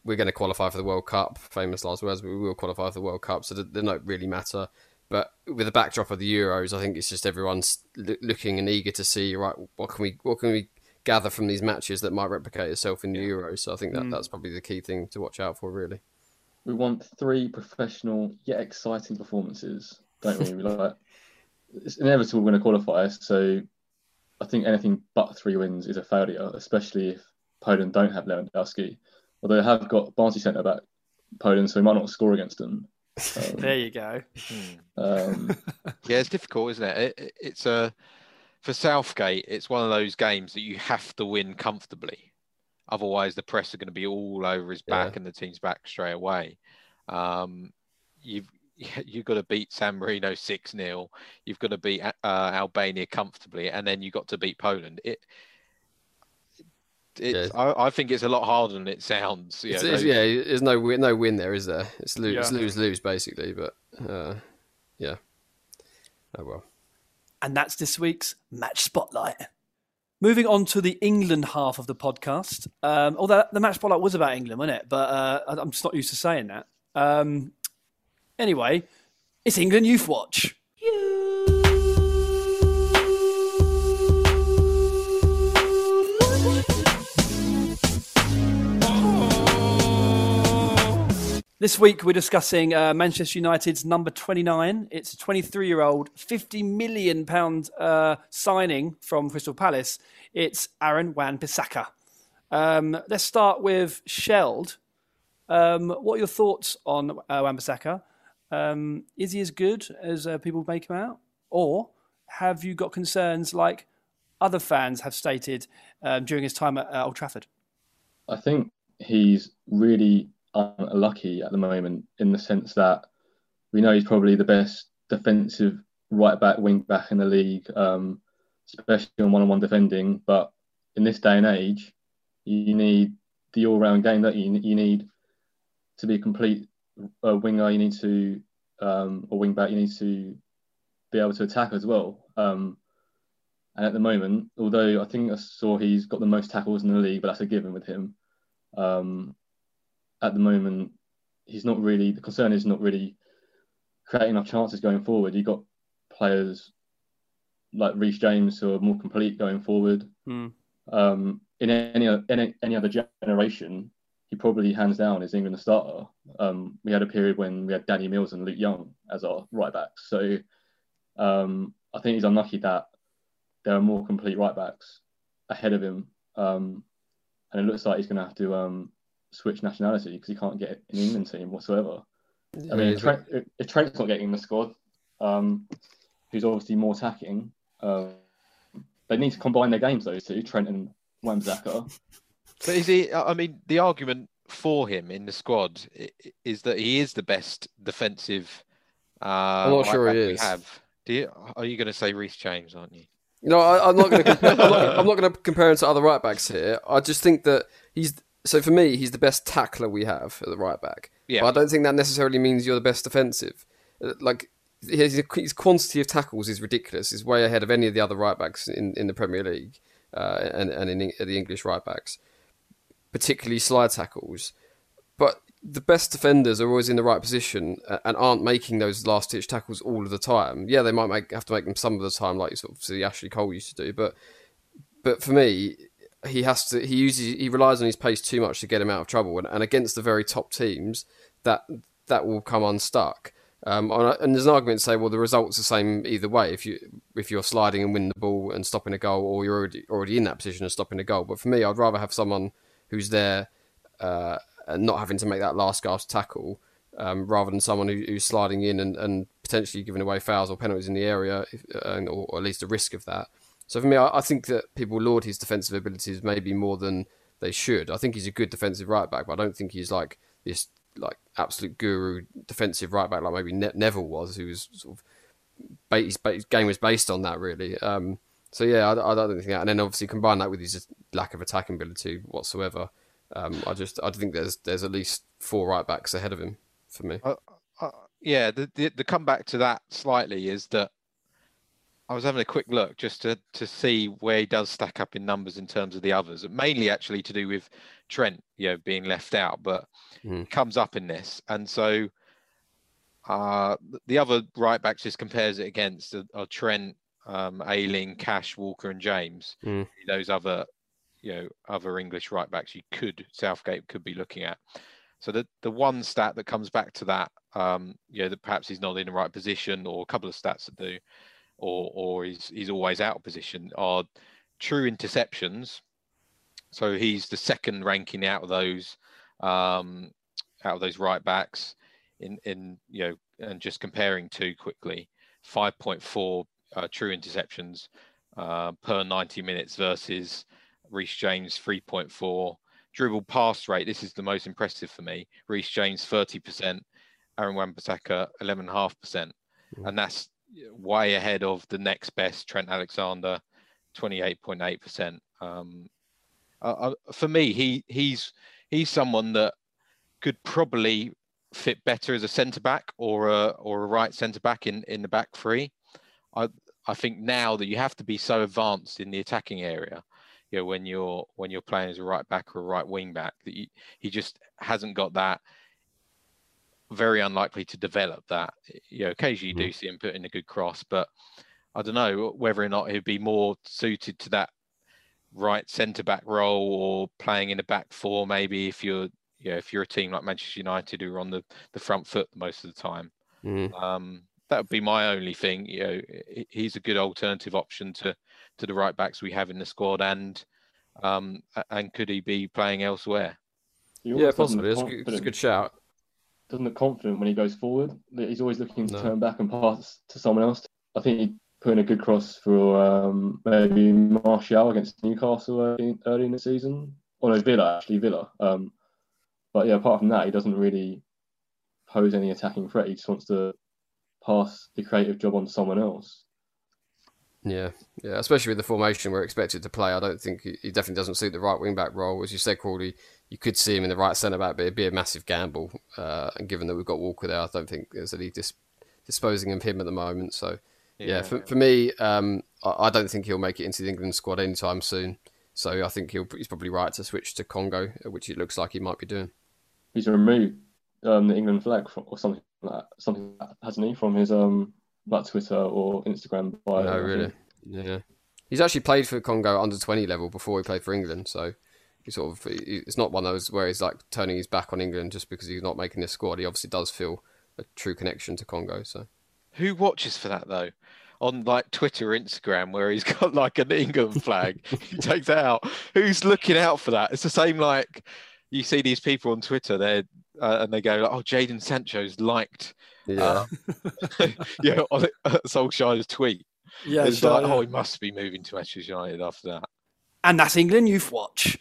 We're going to qualify for the World Cup, famous last words, but we will qualify for the World Cup, so they don't really matter. But with the backdrop of the Euros, I think it's just everyone's looking and eager to see, right, what can we gather from these matches that might replicate itself in the Euros? So I think that's probably the key thing to watch out for, really. We want 3 professional yet exciting performances, don't we? We like that. It's inevitable we're going to qualify, so I think anything but 3 wins is a failure, especially if Poland don't have Lewandowski. Although they have got Barnsley centre-back Poland, so we might not score against them. There you go. It's difficult, isn't it? It's a for Southgate, it's one of those games that you have to win comfortably. Otherwise, the press are going to be all over his back and the team's back straight away. You've got to beat San Marino 6-0. You've got to beat Albania comfortably, and then you've got to beat Poland. I think it's a lot harder than it sounds. There's no win there, is there? It's lose basically. But oh well. And that's this week's Match Spotlight. Moving on to the England half of the podcast. Although the Match Spotlight was about England, wasn't it? But I'm just not used to saying that. Anyway, it's England Youth Watch. This week, we're discussing Manchester United's number 29. It's a 23-year-old, £50 million signing from Crystal Palace. It's Aaron Wan-Bissaka. Let's start with Sheld. What are your thoughts on Wan-Bissaka? Is he as good as people make him out? Or have you got concerns like other fans have stated during his time at Old Trafford? I think he's really unlucky at the moment, in the sense that we know he's probably the best defensive right-back, wing-back in the league, especially on one-on-one defending. But in this day and age, you need the all-round game, don't you? You need to be a complete winger, you need to, or wing-back, you need to be able to attack as well. And at the moment, although I think I saw he's got the most tackles in the league, but that's a given with him. At the moment, the concern is not really creating enough chances going forward. You've got players like Reece James who are more complete going forward. In any other generation, he probably hands down is England starter. We had a period when we had Danny Mills and Luke Young as our right backs. So I think he's unlucky that there are more complete right backs ahead of him. And it looks like he's going to have to switch nationality because he can't get an England team whatsoever. I mean, if Trent's not getting in the squad, who's obviously more attacking, they need to combine their games, those two, Trent and Wan-Bissaka. But the argument for him in the squad is that he is the best defensive. I'm not sure he is. Are you going to say Reece James, aren't you? No, I'm not going to I'm not going to compare him to other right backs here. I just think that so for me, he's the best tackler we have at the right back. Yeah. But I don't think that necessarily means you're the best defensive. Like, his quantity of tackles is ridiculous. He's way ahead of any of the other right backs in the Premier League and in the English right backs, particularly slide tackles. But the best defenders are always in the right position and aren't making those last-ditch tackles all of the time. Yeah, they might have to make them some of the time, like obviously Ashley Cole used to do. But for me, he relies on his pace too much to get him out of trouble, and against the very top teams, that will come unstuck. And there's an argument to say, well, the result's the same either way. If you're sliding and win the ball and stopping a goal, or you're already in that position and stopping a goal. But for me, I'd rather have someone who's there and not having to make that last gasp tackle, rather than someone who's sliding in and potentially giving away fouls or penalties in the area, or at least a risk of that. So for me, I think that people laud his defensive abilities maybe more than they should. I think he's a good defensive right back, but I don't think he's like this absolute guru defensive right back like maybe Neville was, who was sort of his game was based on that really. I don't think that. And then obviously combine that with his lack of attacking ability whatsoever. I think there's at least four right backs ahead of him for me. The comeback to that slightly is that I was having a quick look just to see where he does stack up in numbers in terms of the others, mainly actually to do with Trent, being left out, but comes up in this. And so the other right backs just compares it against are Trent, Ayling, Cash, Walker and James. Those other English right backs Southgate could be looking at. So the one stat that comes back to that, that perhaps he's not in the right position, or a couple of stats that do, or he's always out of position, are true interceptions. So he's the second ranking out of those right backs and just comparing two quickly, 5.4 true interceptions per 90 minutes versus Reece James 3.4. Dribble pass rate, this is the most impressive for me. Reece James 30%, Aaron Wan-Bissaka 11.5%. And that's way ahead of the next best, Trent Alexander 28.8%. For me, he's someone that could probably fit better as a centre back or a right centre back in the back three. I think now that you have to be so advanced in the attacking area, you know, when you're playing as a right back or a right wing back, that he just hasn't got that. Very unlikely to develop that. You know, occasionally you do see him put in a good cross, but I don't know whether or not he'd be more suited to that right centre back role or playing in a back four, maybe if you're a team like Manchester United who are on the front foot most of the time. That would be my only thing. You know, he's a good alternative option to the right backs we have in the squad, and could he be playing elsewhere? Yeah, possibly. It's a good shout. Doesn't look confident when he goes forward. He's always looking to turn back and pass to someone else. I think he put in a good cross for maybe Martial against Newcastle early in the season. Oh no, Villa. But yeah, apart from that, he doesn't really pose any attacking threat. He just wants to pass the creative job on to someone else. Yeah. Especially with the formation we're expected to play, I don't think he definitely doesn't suit the right wing back role. As you said, Crawley, you could see him in the right centre back, but it'd be a massive gamble. And given that we've got Walker there, I don't think there's any disposing of him at the moment. So for me, I don't think he'll make it into the England squad anytime soon. So I think he's probably right to switch to Congo, which it looks like he might be doing. He's removed the England flag or something like that, hasn't he, from his like Twitter or Instagram bio. No, really. Yeah. He's actually played for Congo under 20 level before he played for England. So it's not one of those where he's like turning his back on England just because he's not making this squad. He obviously does feel a true connection to Congo. So who watches for that though? On like Twitter, Instagram, where he's got like an England flag, he takes it out. Who's looking out for that? It's the same like you see these people on Twitter, and they go, like, "Oh, Jadon Sancho's liked, Solskjaer's tweet." Yeah, it's like, "Oh, he must be moving to Manchester United after that." And that's England Youth Watch.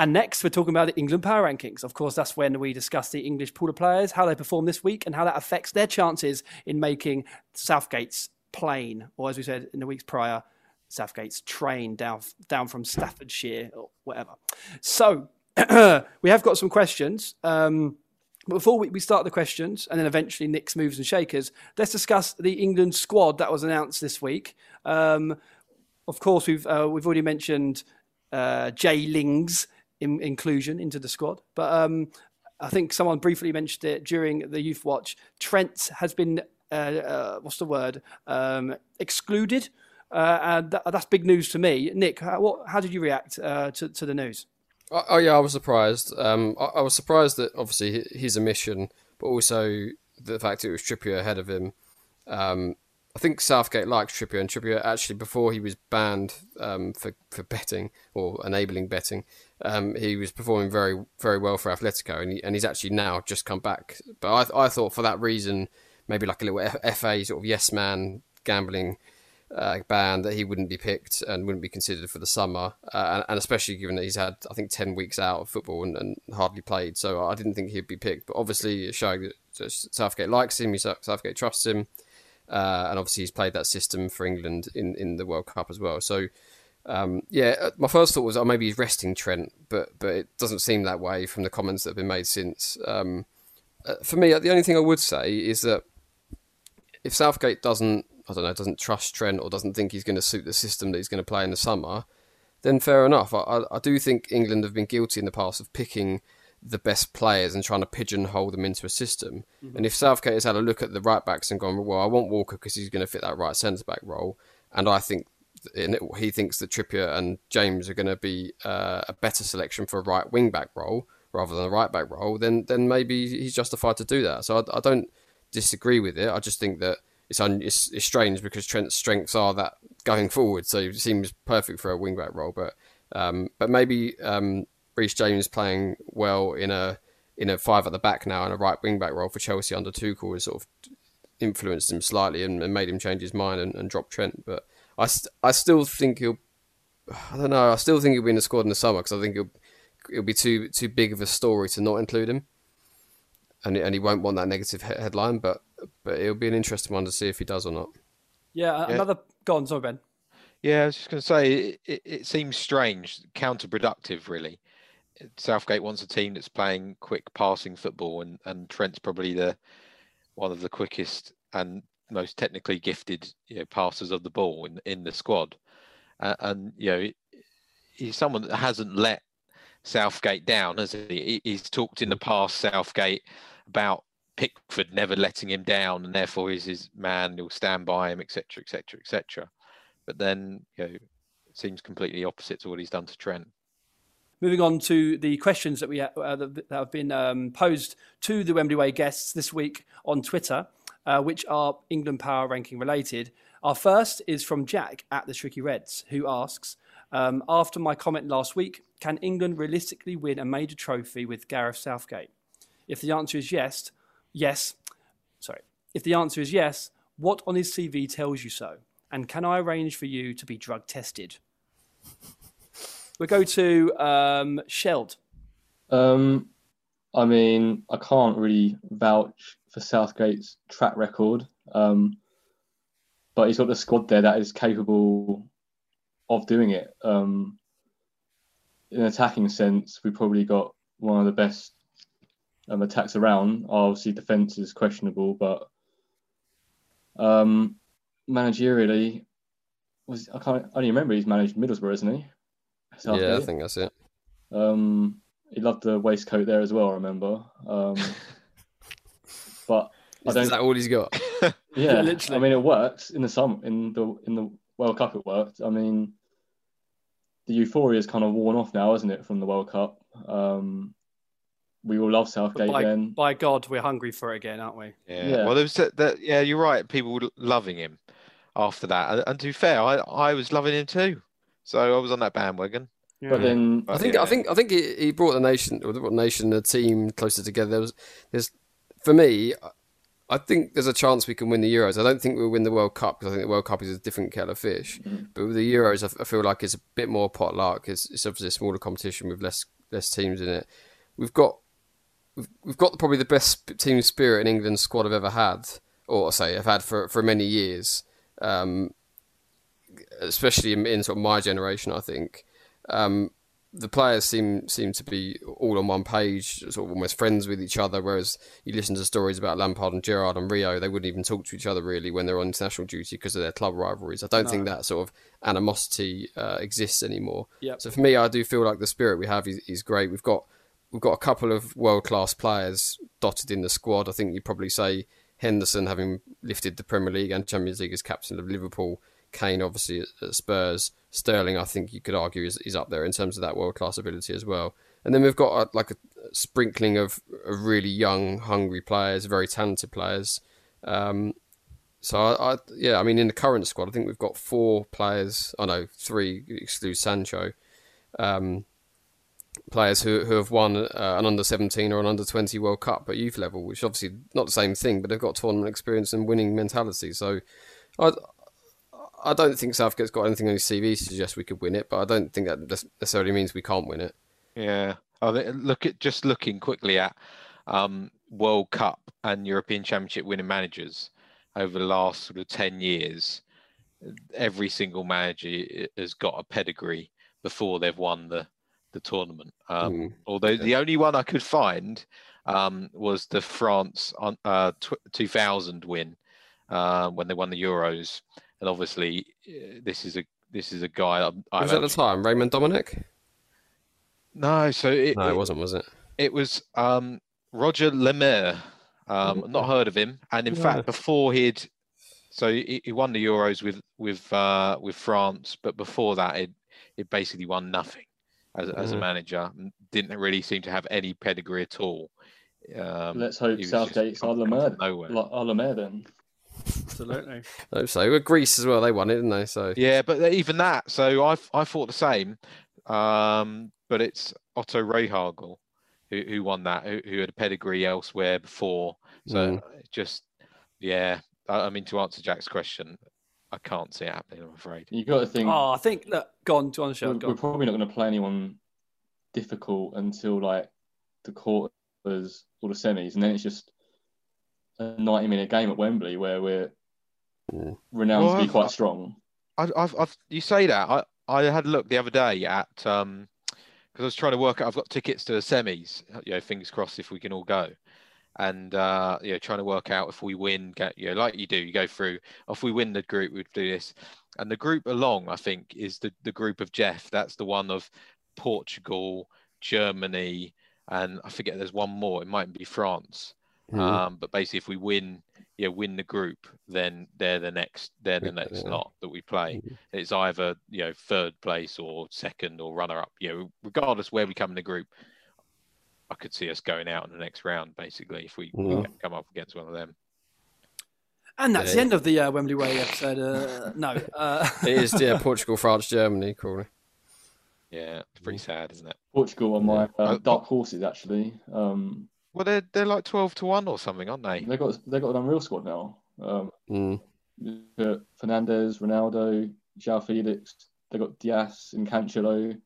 And next, we're talking about the England Power Rankings. Of course, that's when we discuss the English pool of players, how they perform this week, and how that affects their chances in making Southgate's plane, or as we said in the weeks prior, Southgate's train down from Staffordshire or whatever. So we have got some questions. Before we start the questions, and then eventually Nick's moves and shakers, let's discuss the England squad that was announced this week. Of course, we've already mentioned Jay Ling's inclusion into the squad, but I think someone briefly mentioned it during the Youth Watch. Trent has been excluded, and that's big news to me. Nick, how did you react to the news? Oh yeah, I was surprised. I was surprised that obviously his omission, but also the fact that it was Trippier ahead of him. I think Southgate likes Trippier, and Trippier actually, before he was banned for betting or enabling betting, he was performing very, very well for Atletico, and he's actually now just come back. But I thought for that reason, maybe like a little FA sort of yes man gambling ban, that he wouldn't be picked and wouldn't be considered for the summer, and especially given that he's had, I think, 10 weeks out of football and hardly played. So I didn't think he'd be picked, but obviously it's showing that Southgate likes him, Southgate trusts him. And obviously he's played that system for England in the World Cup as well. So, my first thought was, oh, maybe he's resting Trent, but it doesn't seem that way from the comments that have been made since. For me, the only thing I would say is that if Southgate doesn't trust Trent or doesn't think he's going to suit the system that he's going to play in the summer, then fair enough. I do think England have been guilty in the past of picking the best players and trying to pigeonhole them into a system. Mm-hmm. And if Southgate has had a look at the right backs and gone, well, I want Walker because he's going to fit that right centre back role, and he thinks that Trippier and James are going to be a better selection for a right wing back role rather than a right back role, then maybe he's justified to do that. So I don't disagree with it. I just think that it's strange because Trent's strengths are that going forward, so he seems perfect for a wing back role. But maybe Reece James playing well in a five at the back now and a right wing back role for Chelsea under Tuchel has sort of influenced him slightly and made him change his mind and drop Trent. But I still think he'll, I don't know, I still think he'll be in the squad in the summer because I think it'll be too big of a story to not include him, and he won't want that negative headline. But it'll be an interesting one to see if he does or not. Yeah, another go on, sorry Ben. Yeah, I was just going to say it seems strange, counterproductive really. Southgate wants a team that's playing quick passing football, and Trent's probably one of the quickest and most technically gifted passers of the ball in the squad, and he's someone that hasn't let Southgate down, has he? He's talked in the past, Southgate, about Pickford never letting him down, and therefore he's his man. He'll stand by him, etc., etc., etc. But then it seems completely opposite to what he's done to Trent. Moving on to the questions that that have been posed to the Wembley Way guests this week on Twitter, which are England power ranking related. Our first is from Jack at the Tricky Reds, who asks, after my comment last week, can England realistically win a major trophy with Gareth Southgate? If the answer is yes, what on his CV tells you so? And can I arrange for you to be drug tested? We'll go to Sheld. I mean, I can't really vouch for Southgate's track record, but he's got the squad there that is capable of doing it. In an attacking sense, we probably got one of the best attacks around. Obviously, defence is questionable, but managerially, I only remember he's managed Middlesbrough, isn't he? Southgate. Yeah, I think that's it. He loved the waistcoat there as well, I remember. But I don't. Is that all he's got? Yeah, literally. I mean, it works in the summer, in the World Cup. It worked. I mean, the euphoria is kind of worn off now, isn't it, from the World Cup? We all love Southgate then. By God, we're hungry for it again, aren't we? Yeah. Well, there was that. Yeah, you're right. People were loving him after that, and to be fair, I was loving him too. So I was on that bandwagon. Yeah. But then I think he brought the nation and the team closer together. For me, I think there's a chance we can win the Euros. I don't think we'll win the World Cup because I think the World Cup is a different kettle of fish. Mm-hmm. But with the Euros, I feel like it's a bit more potluck. It's obviously a smaller competition with less teams in it. We've got probably the best team spirit in England's squad I've ever had, or I've had for many years. Especially in sort of my generation, I think the players seem to be all on one page, sort of almost friends with each other. Whereas you listen to stories about Lampard and Gerrard and Rio, they wouldn't even talk to each other really when they're on international duty because of their club rivalries. I don't think that sort of animosity exists anymore. Yep. So for me, I do feel like the spirit we have is great. We've got a couple of world class players dotted in the squad. I think you probably say Henderson, having lifted the Premier League and Champions League as captain of Liverpool. Kane, obviously, at Spurs. Sterling, I think you could argue, is up there in terms of that world-class ability as well. And then we've got a sprinkling of really young, hungry players, very talented players. So, in the current squad, I think we've got four players. Oh, no, three, exclude Sancho. Players who have won an under-17 or an under-20 World Cup at youth level, which is obviously not the same thing, but they've got tournament experience and winning mentality. So, I don't think Southgate's got anything on his CV to suggest we could win it, but I don't think that necessarily means we can't win it. Yeah. Looking quickly at World Cup and European Championship winning managers over the last sort of 10 years, every single manager has got a pedigree before they've won the tournament. The only one I could find was the France 2000 win when they won the Euros. And obviously, this is a guy. Was at the time Raymond Dominic? No, it wasn't, was it? It was Roger Lemaire. Not heard of him, and in fact, before he won the Euros with France, but before that, it basically won nothing as a manager. Didn't really seem to have any pedigree at all. Let's hope Southgate's Lemaire then. Absolutely. I hope so. With Greece as well, they won it, didn't they? So yeah, but even that. So I thought the same. but it's Otto Rehhagel who won that, who had a pedigree elsewhere before. So just, yeah, I mean, to answer Jack's question, I can't see it happening, I'm afraid. You got to think. Oh, I think look, go on, Sean. We're probably not going to play anyone difficult until like the quarters or the semis, and then it's just a 90-minute game at Wembley where we're renowned to be quite strong. You say that. I had a look the other day at because I was trying to work out. I've got tickets to the semis. You know, fingers crossed if we can all go. And you know, trying to work out if we win, like you do, you go through. If we win the group, we'd do this. And the group along, I think, is the group of Jeff. That's the one of Portugal, Germany, and I forget. There's one more. It might be France. Mm-hmm. But basically, if we win the group, then they're the next lot that we play. Mm-hmm. It's either third place or second or runner up. Regardless where we come in the group. I could see us going out in the next round, basically, if we come up against one of them. And that's the end of the Wembley Way episode. It is, Portugal, France, Germany, Crawley. Yeah, it's pretty sad, isn't it? Portugal on my dark horses, actually. Well, they're like 12-1 or something, aren't they? They've got an unreal squad now. Fernandes, Ronaldo, João Felix. They've got Dias and Cancelo,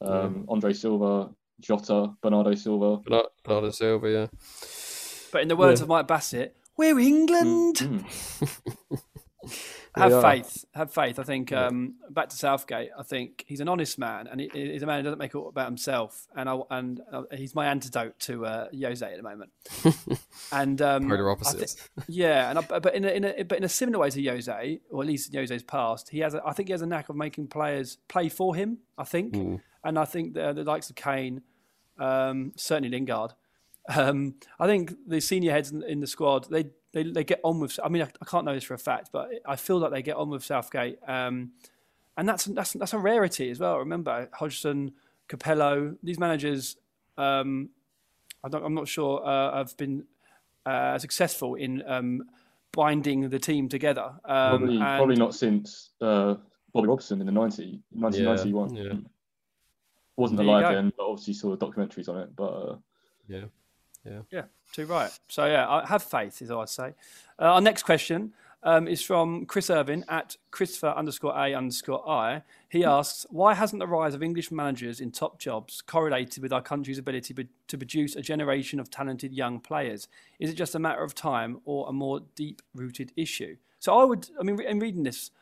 Andre Silva, Jota, Bernardo Silva, yeah. But in the words of Mike Bassett, we're England. Have faith. I think back to Southgate. I think he's an honest man, and he's a man who doesn't make it all about himself. And he's my antidote to Jose at the moment. And polar opposites. But in a similar way to Jose, or at least in Jose's past, I think he has a knack of making players play for him. I think. And I think the likes of Kane, certainly Lingard. I think the senior heads in the squad, they get on with. I mean, I can't know this for a fact, but I feel like they get on with Southgate, and that's a rarity as well. Remember Hodgson, Capello, these managers. I'm not sure have been successful in binding the team together. Probably not since Bobby Robson in the 1991. Yeah. Wasn't alive then, but obviously saw documentaries on it. But too right. So I have faith, is all I say. Our next question is from Chris Irvin at Christopher_A_I. He asks, why hasn't the rise of English managers in top jobs correlated with our country's ability to produce a generation of talented young players? Is it just a matter of time, or a more deep-rooted issue? So in reading this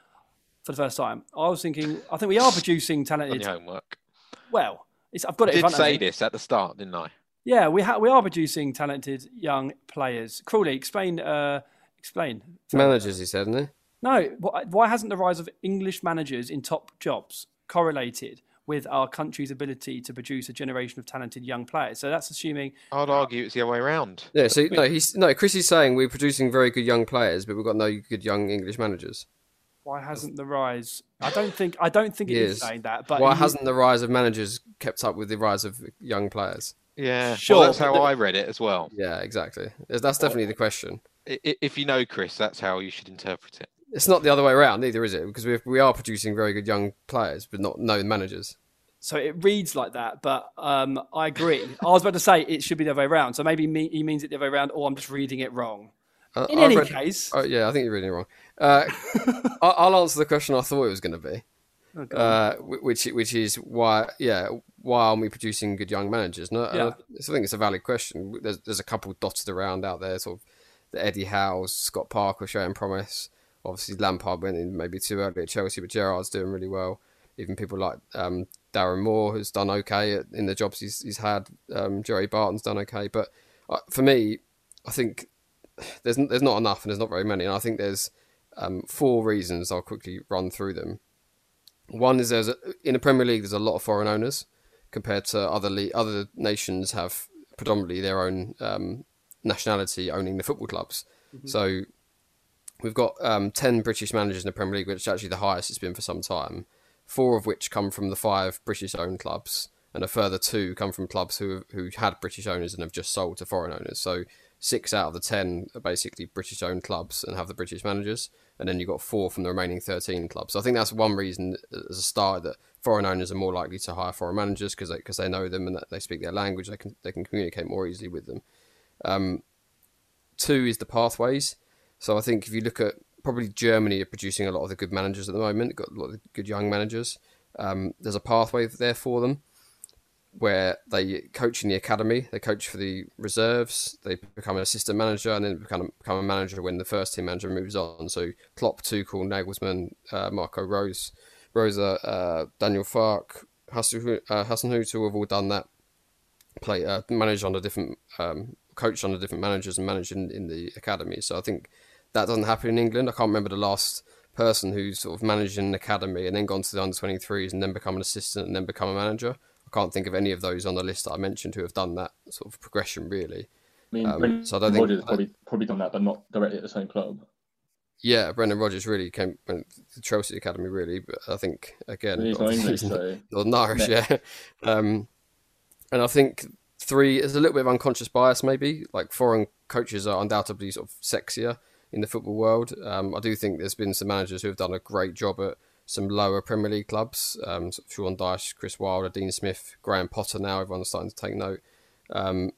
for the first time, I was thinking, I think we are producing talented. Homework. Well, I've got it. I did say this at the start, didn't I? Yeah, we are producing talented young players. Crawley, explain. Managers, he said, didn't he? No, why hasn't the rise of English managers in top jobs correlated with our country's ability to produce a generation of talented young players? So that's assuming. I'd argue it's the other way around. Yeah. So Chris is saying we're producing very good young players, but we've got no good young English managers. Why hasn't the rise? I don't think it is saying that. But why hasn't the rise of managers kept up with the rise of young players? Yeah, sure. Well, that's how I read it as well. Yeah, exactly. That's definitely the question. If you know, Chris, that's how you should interpret it. It's not the other way around either, is it? Because we are producing very good young players, but not known managers. So it reads like that, but I agree. I was about to say it should be the other way around. So maybe he means it the other way around, or I'm just reading it wrong. In any case... I think you're reading it wrong. I'll answer the question I thought it was going to be, okay. Which is why aren't we producing good young managers? No, yeah. I think it's a valid question. There's a couple dotted around out there, sort of the Eddie Howes, Scott Parker showing promise. Obviously, Lampard went in maybe too early at Chelsea, but Gerrard's doing really well. Even people like Darren Moore, who's done okay in the jobs he's had. Jerry Barton's done okay, but for me, I think there's not enough, and there's not very many. And I think there's four reasons. I'll quickly run through them. One is in the Premier League there's a lot of foreign owners compared to other nations have predominantly their own nationality owning the football clubs. Mm-hmm. So we've got 10 British managers in the Premier League, which is actually the highest it's been for some time. 4 of which come from the 5 British-owned clubs, and a further 2 come from clubs who had British owners and have just sold to foreign owners. So 6 out of the 10 are basically British-owned clubs and have the British managers, and then you've got 4 from the remaining 13 clubs. So I think that's one reason, as a start, that foreign owners are more likely to hire foreign managers because they know them and that they speak their language. They can communicate more easily with them. 2 is the pathways. So I think if you look at probably Germany are producing a lot of the good managers at the moment, got a lot of the good young managers. There's a pathway there for them, where they coach in the academy, they coach for the reserves, they become an assistant manager, and then become a manager when the first team manager moves on. So Klopp, Tuchel, Nagelsmann, Marco Rosa, Daniel Farke, Hasenhuttl have all done that. Manage under different, coach under different managers, and manage in the academy. So I think that doesn't happen in England. I can't remember the last person who's sort of managed an academy and then gone to the under-23s and then become an assistant and then become a manager. Can't think of any of those on the list that I mentioned who have done that sort of progression, really. I mean, Brendan Rodgers probably done that, but not directly at the same club. Yeah, Brendan Rodgers really came to the Chelsea academy, really. But I think, again... He's not English, so... Irish, yeah. And I think 3 is a little bit of unconscious bias, maybe. Like, foreign coaches are undoubtedly sort of sexier in the football world. I do think there's been some managers who have done a great job at some lower Premier League clubs, sort of Sean Dyche, Chris Wilder, Dean Smith, Graham Potter now, everyone's starting to take note. And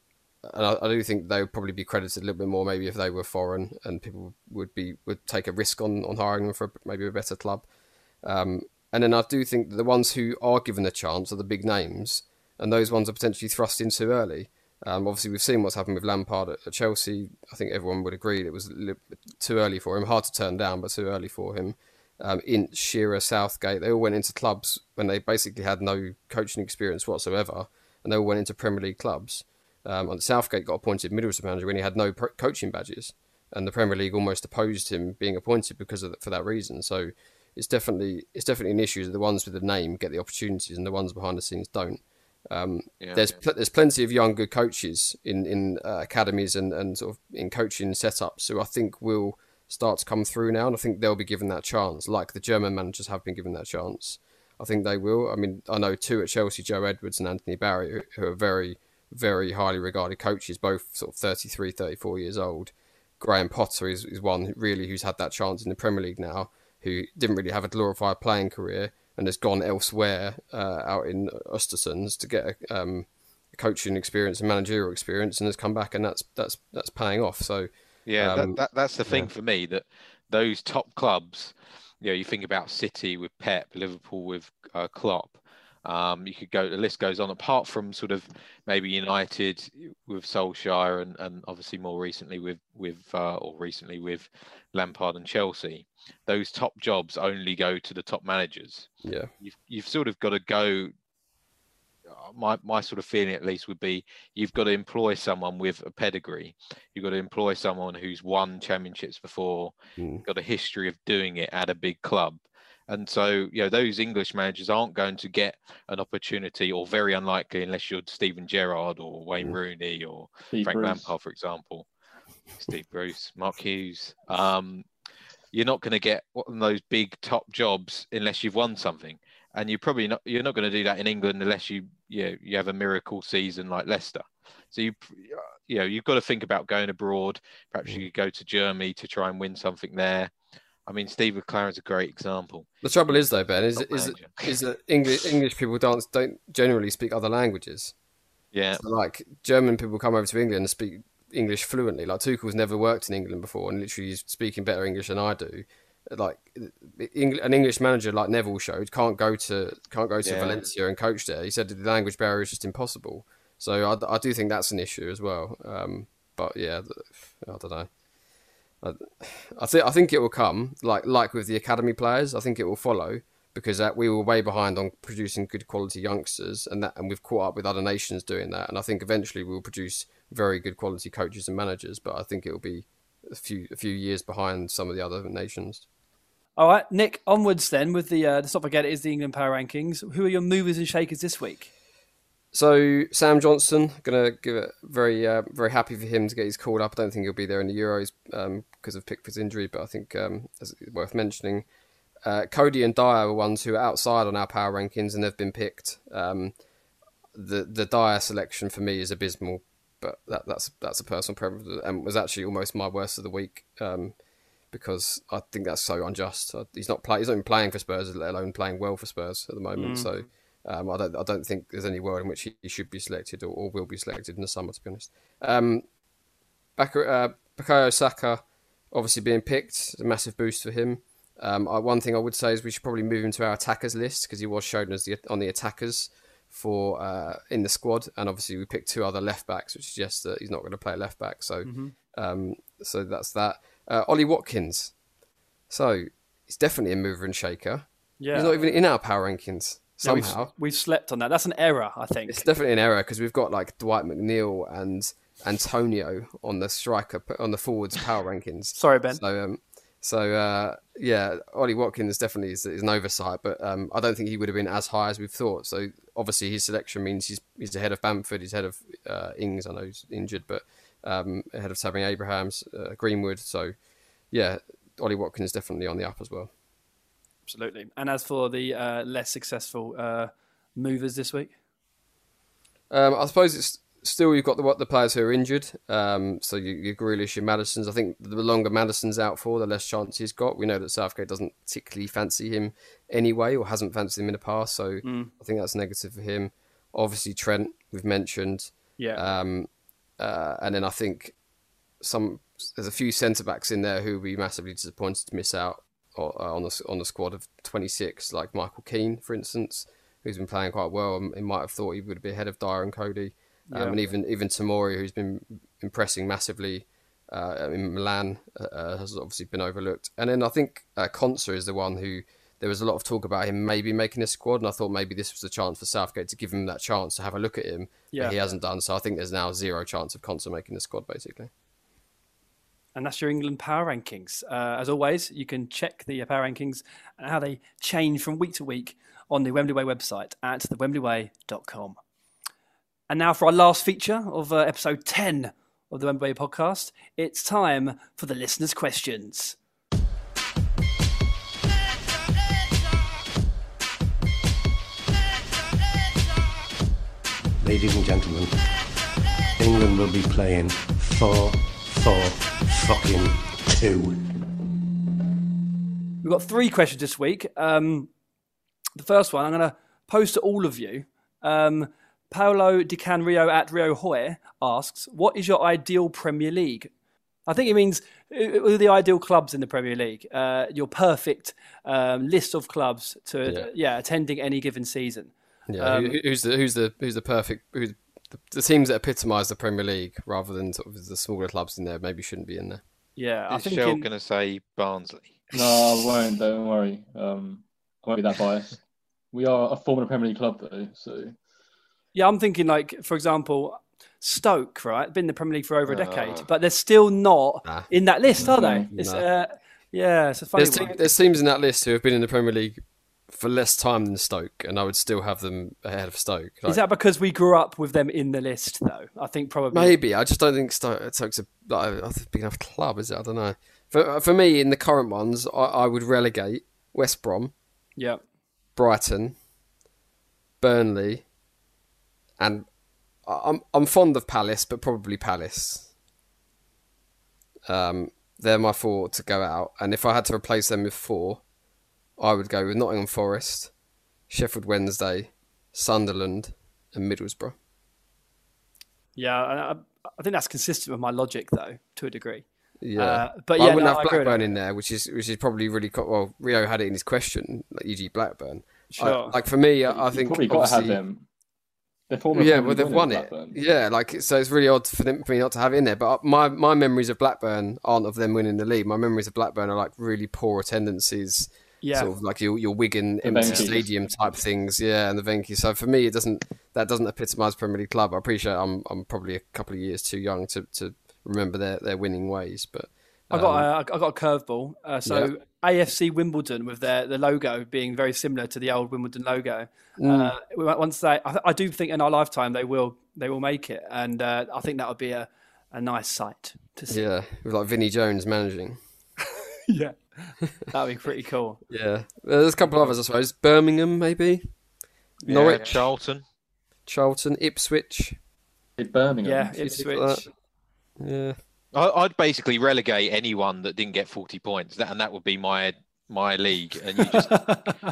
I do think they would probably be credited a little bit more maybe if they were foreign, and people would take a risk on hiring them for maybe a better club. And then I do think that the ones who are given the chance are the big names, and those ones are potentially thrust in too early. Obviously, we've seen what's happened with Lampard at Chelsea. I think everyone would agree it was too early for him, hard to turn down, but too early for him. Ince, Shearer, Southgate, they all went into clubs when they basically had no coaching experience whatsoever, and they all went into Premier League clubs. And Southgate got appointed Middlesbrough manager when he had no coaching badges, and the Premier League almost opposed him being appointed for that reason. So it's definitely an issue that the ones with the name get the opportunities and the ones behind the scenes don't. There's plenty of young good coaches in academies and sort of in coaching setups who I think will start to come through now, and I think they'll be given that chance, like the German managers have been given that chance. I think they will. I mean, I know 2 at Chelsea, Joe Edwards and Anthony Barry, who are very, very highly regarded coaches, both sort of 33, 34 years old. Graham Potter is one really who's had that chance in the Premier League now, who didn't really have a glorified playing career and has gone elsewhere out in Östersunds to get a coaching experience and managerial experience, and has come back, and that's paying off. So yeah, that's the thing for me, that those top clubs, you know, you think about City with Pep, Liverpool with Klopp, you could go, the list goes on, apart from sort of maybe United with Solskjaer and obviously more recently with Lampard and Chelsea. Those top jobs only go to the top managers. Yeah, you've sort of got to go. My sort of feeling, at least, would be you've got to employ someone with a pedigree. You've got to employ someone who's won championships before, got a history of doing it at a big club. And so, you know, those English managers aren't going to get an opportunity, or very unlikely, unless you're Steven Gerrard or Wayne Rooney or Frank Lampard, for example. Steve Bruce, Mark Hughes. You're not going to get one of those big top jobs unless you've won something. And you're not going to do that in England unless you have a miracle season like Leicester. So you've got to think about going abroad. Perhaps you could go to Germany to try and win something there. I mean, Steve McLaren's a great example. The trouble is, though, Ben, is that English people don't generally speak other languages. Yeah, so, like, German people come over to England and speak English fluently. Like, Tuchel's never worked in England before, and literally he's speaking better English than I do. Like, an English manager like Neville showed can't go to Valencia and coach there. He said the language barrier is just impossible. So I do think that's an issue as well. But yeah, I don't know. I think it will come, like with the academy players. I think it will follow, because we were way behind on producing good quality youngsters, and we've caught up with other nations doing that. And I think eventually we'll produce very good quality coaches and managers. But I think it will be a few years behind some of the other nations. All right, Nick, onwards then with let's not forget it is the England Power Rankings. Who are your movers and shakers this week? So Sam Johnson, going to give it very, very happy for him to get his call up. I don't think he'll be there in the Euros because of Pickford's injury, but I think it's worth mentioning. Cody and Dyer were ones who are outside on our Power Rankings, and they've been picked. The Dyer selection for me is abysmal, but that's a personal preference, and was actually almost my worst of the week, because I think that's so unjust. He's not even playing for Spurs, let alone playing well for Spurs at the moment. Mm. So I don't think there's any world in which he should be selected or will be selected in the summer, to be honest. Bukayo Saka obviously being picked, a massive boost for him. One thing I would say is we should probably move him to our attackers list, because he was shown as on the attackers for in the squad, and obviously we picked two other left backs, which suggests that he's not going to play left back. So, so that's that. Ollie Watkins, so he's definitely a mover and shaker. Yeah, he's not even in our power rankings somehow. Yeah, we've slept on that. That's an error, I think. It's definitely an error, because we've got like Dwight McNeil and Antonio on the striker, on the forwards power rankings. Sorry, Ben. So, yeah, Ollie Watkins definitely is an oversight, but I don't think he would have been as high as we've thought. So obviously his selection means he's ahead of Bamford, he's ahead of Ings, I know he's injured, but ahead of Tammy Abrahams, Greenwood. So, yeah, Ollie Watkins definitely on the up as well. Absolutely. And as for the less successful movers this week? I suppose it's... Still, you've got the players who are injured. So your Grealish, your Maddison's. I think the longer Maddison's out for, the less chance he's got. We know that Southgate doesn't particularly fancy him anyway, or hasn't fancied him in the past. So I think that's negative for him. Obviously, Trent, we've mentioned. Yeah. And then I think there's a few centre-backs in there who will be massively disappointed to miss out on the squad of 26, like Michael Keane, for instance, who's been playing quite well. And might have thought he would be ahead of Dyer and Cody. And even Tomori, who's been impressing massively in Milan, has obviously been overlooked. And then I think Konsa is the one who, there was a lot of talk about him maybe making a squad, and I thought maybe this was the chance for Southgate to give him that chance to have a look at him. Yeah. But he hasn't done, so I think there's now zero chance of Konsa making the squad, basically. And that's your England power rankings. As always, you can check the power rankings and how they change from week to week on the Wembley Way website at thewembleyway.com. And now for our last feature of episode 10 of the Wembley podcast, it's time for the listeners' questions. Ladies and gentlemen, England will be playing 4-4-2. We've got three questions this week. The first one I'm going to pose to all of you. Paolo Di Canrio at Rio Hoy asks, what is your ideal Premier League? I think it means the ideal clubs in the Premier League, your perfect list of clubs to attending any given season. Yeah, who's the teams that epitomise the Premier League rather than sort of the smaller clubs in there maybe shouldn't be in there. Yeah, is Shell going to say Barnsley? No, I won't. Don't worry, I won't be that biased. We are a former Premier League club though, so. Yeah, I'm thinking like, for example, Stoke, right? Been in the Premier League for over a decade, but they're still not in that list, are they? It's, it's a funny one. There's teams in that list who have been in the Premier League for less time than Stoke, and I would still have them ahead of Stoke. Like, is that because we grew up with them in the list, though? I think probably. Maybe. I just don't think Stoke's a big enough club, is it? I don't know. For me, in the current ones, I would relegate West Brom, Brighton, Burnley, and I'm fond of Palace, but probably Palace. They're my four to go out. And if I had to replace them with four, I would go with Nottingham Forest, Sheffield Wednesday, Sunderland, and Middlesbrough. Yeah, I think that's consistent with my logic, though, to a degree. Yeah, but yeah, I wouldn't have Blackburn in there, which is probably really... Well, Rio had it in his question, like E.G. Blackburn. Sure. For me, I think... You've probably got to have them. They've won it. Yeah, so it's really odd for me not to have it in there. But my memories of Blackburn aren't of them winning the league. My memories of Blackburn are like really poor attendances, sort of like your Wigan empty stadium type things. Yeah, and the Venky. So for me, that doesn't epitomise Premier League club. I appreciate I'm probably a couple of years too young to remember their winning ways. But I got a curveball. AFC Wimbledon with the logo being very similar to the old Wimbledon logo. Once I do think in our lifetime they will make it, and I think that would be a nice sight to see. Yeah, with like Vinnie Jones managing. Yeah, that'd be pretty cool. Yeah, there's a couple of others I suppose. Birmingham maybe, Norwich, Charlton, Ipswich, Birmingham. Yeah, Ipswich. Yeah. I'd basically relegate anyone that didn't get 40 points, and that would be my league. And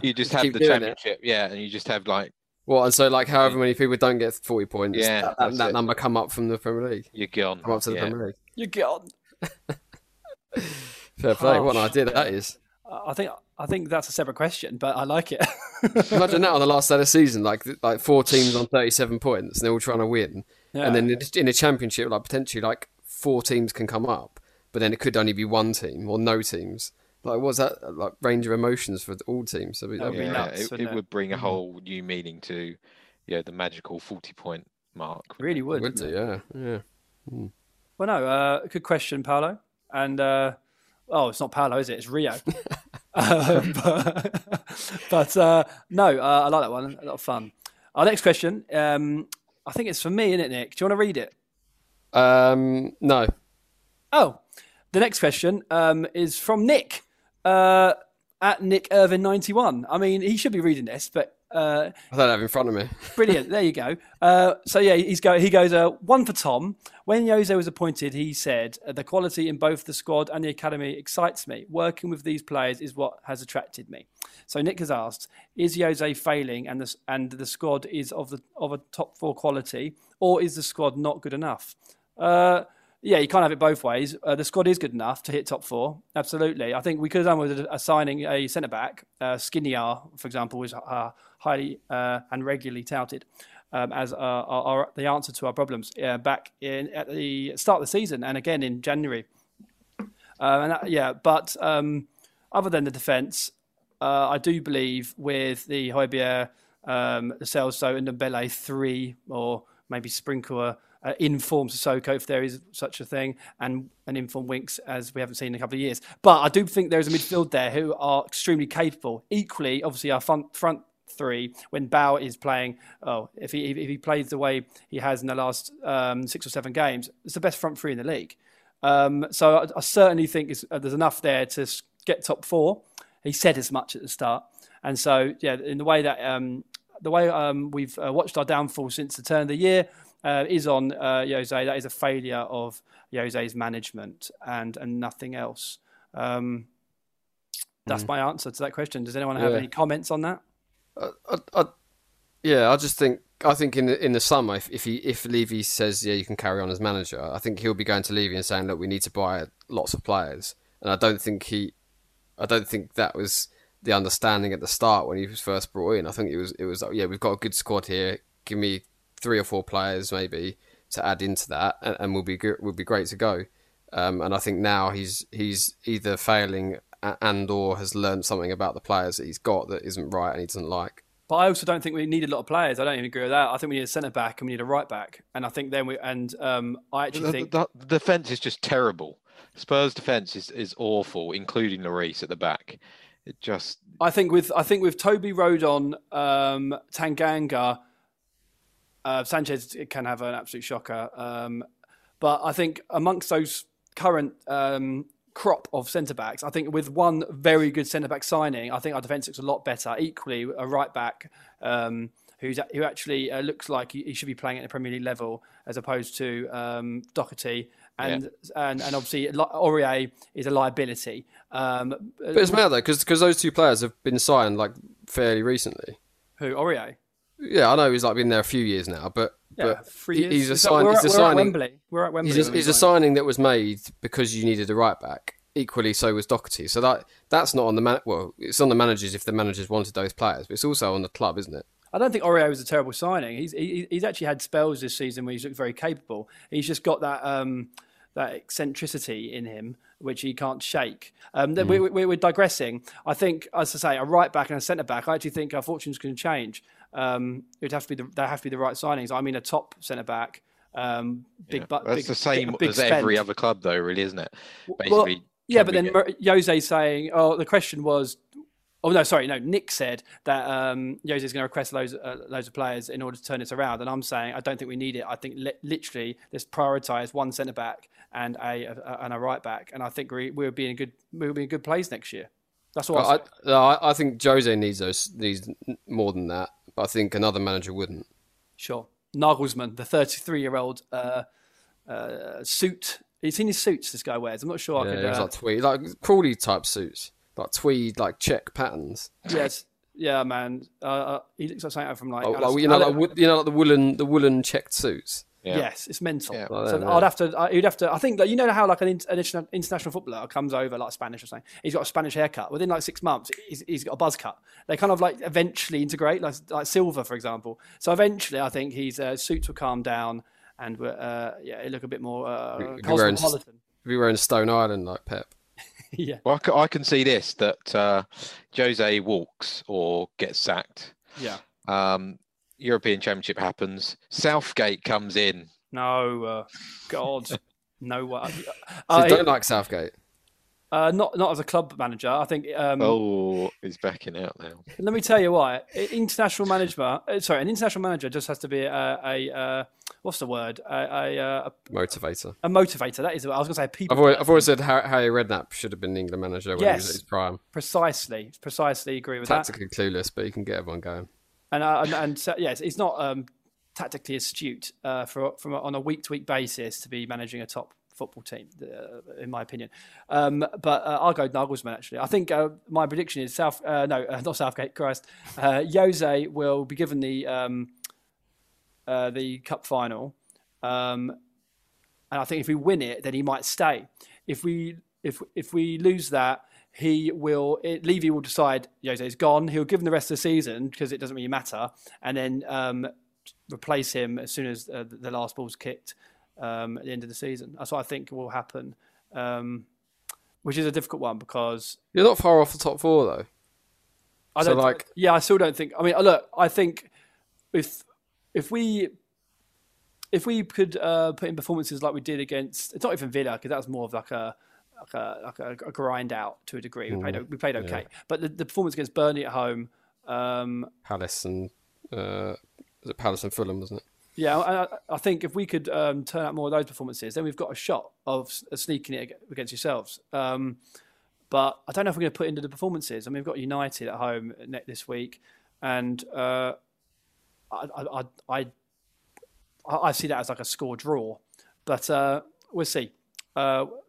you just have the championship, yeah. And you just have like what, and so like however many people don't get 40 points, yeah, that number come up from the Premier League. You're gone. Come up to the Premier League. You're gone. Fair play. What an idea that is. I think that's a separate question, but I like it. Imagine that on the last day of the season, like four teams on 37 points, and they're all trying to win. Yeah. And then in the championship, like potentially like four teams can come up, but then it could only be one team or no teams. Like, what's that like range of emotions for all teams? That'd be nuts, it would bring a whole new meaning to the magical 40-point mark. Really would. It would do, yeah. Hmm. Well, no, good question, Paolo. And it's not Paolo, is it? It's Rio. I like that one. A lot of fun. Our next question, I think it's for me, isn't it, Nick? Do you want to read it? No. Oh, the next question is from Nick at Nick Irvin 91. I mean, he should be reading this, but I don't have it in front of me. Brilliant. There you go. He goes. One for Tom. When Jose was appointed, he said, "The quality in both the squad and the academy excites me. Working with these players is what has attracted me." So Nick has asked, "Is Jose failing, and the squad is of a top four quality, or is the squad not good enough?" You can't have it both ways. The squad is good enough to hit top four. Absolutely. I think we could have done with assigning a centre-back. Skriniar, for example, was highly and regularly touted as the answer to our problems back at the start of the season and again in January. But other than the defence, I do believe with the Højbjerg, Celso and Ndombele three, or maybe sprinkle in-form Sissoko, if there is such a thing, and an in-form Winks, as we haven't seen in a couple of years. But I do think there is a midfield there who are extremely capable. Equally, obviously, our front three, when Bau is playing, if he plays the way he has in the last 6 or 7 games, it's the best front three in the league. So I certainly think there's enough there to get top four. He said as much at the start. And so, in the way that we've watched our downfall since the turn of the year, is on Jose. That is a failure of Jose's management and nothing else. That's my answer to that question. Does anyone have any comments on that? I think in the summer, if Levy says you can carry on as manager, I think he'll be going to Levy and saying, look, we need to buy lots of players, and I don't think that was the understanding at the start when he was first brought in. I think it was like, we've got a good squad here. Give me 3 or 4 players maybe to add into that, and we'll be great to go. And I think now he's either failing and/or has learned something about the players that he's got that isn't right and he doesn't like. But I also don't think we need a lot of players. I don't even agree with that. I think we need a centre back and we need a right back. And I think then I think the defence is just terrible. Spurs' defence is awful, including Lloris at the back. It just. I think with Toby Rodon, Tanganga. Sanchez can have an absolute shocker. But I think amongst those current crop of centre-backs, I think with one very good centre-back signing, I think our defence looks a lot better. Equally, a right-back who actually looks like he should be playing at the Premier League level as opposed to Doherty. And obviously, Aurier is a liability. But it's mad, though, because those two players have been signed like fairly recently. Who, Aurier? Yeah, I know he's like been there a few years now, but 3 years. He's a signing. We're at Wembley. He's a signing that was made because you needed a right back. Equally, so was Doherty. So that's not on the it's on the managers if the managers wanted those players, but it's also on the club, isn't it? I don't think Aurier was a terrible signing. He's actually had spells this season where he's looked very capable. He's just got that eccentricity in him, which he can't shake. We're digressing. I think, as I say, a right back and a centre back. I actually think our fortunes can change. They have to be the right signings. I mean, a top centre back. That's the same as every other club, though, really, isn't it? But then Jose's saying, the question was. Oh, no, sorry. No, Nick said that Jose's going to request loads of players in order to turn this around. And I'm saying I don't think we need it. I think literally let's prioritise one centre-back and a right-back. And I think we'll be in a good place next year. That's what I'm saying. I think Jose needs more than that. But I think another manager wouldn't. Sure. Nagelsmann, the 33-year-old suit. Have you seen his suits this guy wears? I'm not sure. Yeah, it's like tweed, like Crawley type suits, like tweed, like Czech patterns. Yes. Yeah, man. He looks like something from like, like the woolen checked suits. Yeah. Yes, it's mental. Yeah. So I think that, you know how like an international footballer comes over like Spanish or something. He's got a Spanish haircut. Within like 6 months, he's got a buzz cut. They kind of like eventually integrate, like Silva, for example. So eventually, I think his suits will calm down and it look a bit more cosmopolitan. If we were in Stone Island like Pep. Yeah. Well, I can see this, that Jose walks or gets sacked. Yeah. European Championship happens. Southgate comes in. No, God, no way. So you don't like Southgate? Not as a club manager. I think. He's backing out now. Let me tell you why. An international manager just has to be a what's the word? A motivator. A motivator. That is. I was going to say people. I've always said Harry Redknapp should have been England manager when he was at his prime. Precisely agree with that. Tactically clueless, but you can get everyone going. And it's not tactically astute on a week-to-week basis to be managing a top football team, in my opinion. But I'll go Nagelsmann, actually. I think my prediction is not Southgate, Christ. Jose will be given the cup final. And I think if we win it, then he might stay. If we lose that, Levy will decide Jose is gone. He'll give him the rest of the season because it doesn't really matter, and then replace him as soon as the last ball's kicked at the end of the season. That's what I think will happen, which is a difficult one because you're not far off the top four though. I still don't think. I mean, look, I think if we could put in performances like we did against, it's not even Villa because that was more of like a grind out to a degree. We played okay, but the performance against Burnley at home, Palace and Fulham, wasn't it? Yeah, I think if we could turn out more of those performances, then we've got a shot of sneaking it against yourselves. But I don't know if we're going to put into the performances. I mean, we've got United at home this week, and I see that as like a score draw, but we'll see.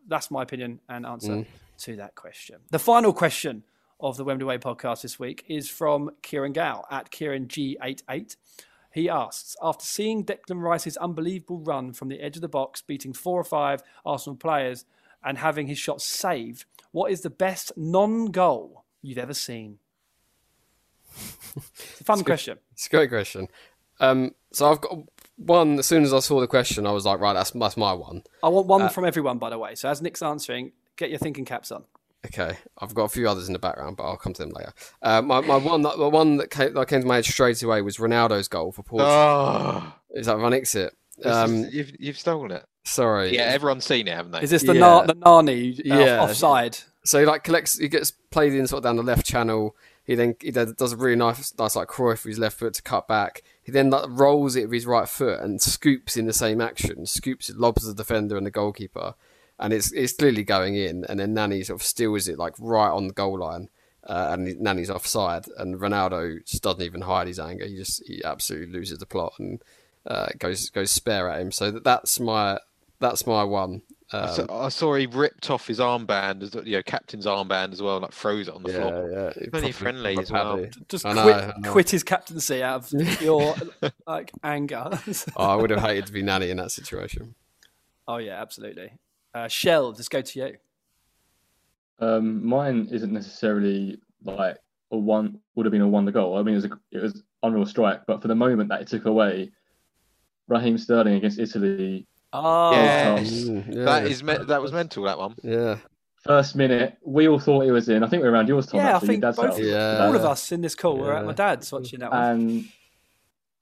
That's my opinion and answer to that question. The final question of the Wembley Way podcast this week is from Kieran Gow at Kieran G88. He asks, after seeing Declan Rice's unbelievable run from the edge of the box, beating 4 or 5 Arsenal players and having his shots saved, what is the best non-goal you've ever seen? It's a fun question. It's a great question. So I've got one. As soon as I saw the question, I was like, right, that's my one. I want one from everyone, by the way. So as Nick's answering, get your thinking caps on. Okay, I've got a few others in the background, but I'll come to them later. My one that came to my head straight away was Ronaldo's goal for Portugal. Is that Van Ixit? You've stolen it. Sorry. Yeah, everyone's seen it, haven't they? Is this the Nani offside? So he he gets played in sort of down the left channel. He does a really nice like Cruyff with his left foot to cut back. He then rolls it with his right foot and scoops in the same action. Scoops it, lobs the defender and the goalkeeper, and it's clearly going in. And then Nani sort of steals it like right on the goal line, and Nani's offside. And Ronaldo just doesn't even hide his anger. He absolutely loses the plot and goes spare at him. So that's my one. I saw he ripped off his armband, captain's armband as well, and like froze it on the floor. Yeah, yeah. Really friendly as well. Just quit his captaincy out of your like anger. I would have hated to be Nani in that situation. Oh yeah, absolutely. Shell, just go to you. Mine isn't necessarily like a one. Would have been a won the goal. I mean, it was unreal strike, but for the moment that it took away, Raheem Sterling against Italy. Oh, yes. Yeah. That was mental, that one. Yeah. First minute, we all thought it was in. I think we were around yours, Tom. Yeah, actually. I think Dad's both, all of us in this call were at my dad's watching that one.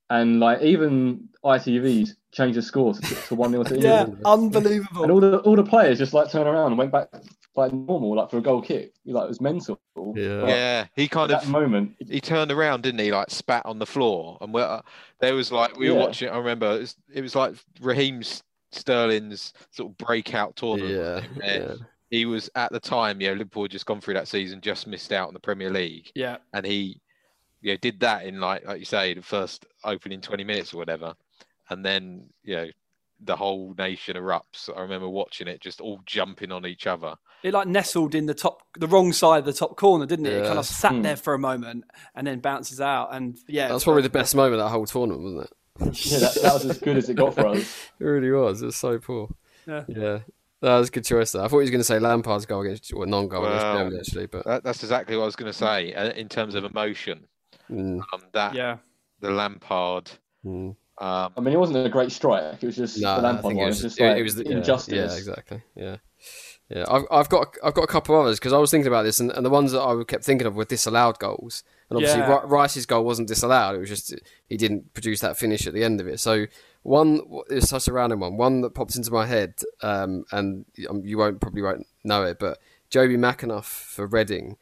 And like even ITV's changed the score to 1-0 to England. Yeah, unbelievable. And all the players just like turned around and went back like normal, like for a goal kick. Like it was mental. Yeah, yeah. He kind of that moment. He turned around, didn't he? Like spat on the floor, and there was like we were watching. I remember it was like Raheem's. Sterling's sort of breakout tournament. Yeah, yeah. He was at the time, Liverpool had just gone through that season, just missed out on the Premier League. Yeah, and he, did that in like you say, the first opening 20 minutes or whatever, And then, you know, the whole nation erupts. I remember watching it, just all jumping on each other. It like nestled in the wrong side of the top corner, didn't it? Yeah. It kind of sat there for a moment and then bounces out. And yeah, that's probably the best moment of that whole tournament, wasn't it? Yeah, that was as good as it got for us. It really was. It was so poor. Yeah. That was a good choice there. I thought he was going to say Lampard's goal against, or non-goal against Germany, actually. But that's exactly what I was going to say in terms of emotion. The Lampard. I mean, it wasn't a great strike. It was just the Lampard one. It was injustice. Yeah, exactly. Yeah. I've got a couple others because I was thinking about this, and the ones that I kept thinking of were disallowed goals. And obviously, Rice's goal wasn't disallowed. It was just he didn't produce that finish at the end of it. So one is such a random one. One that pops into my head, and you probably won't know it, but Joby McEnough for Reading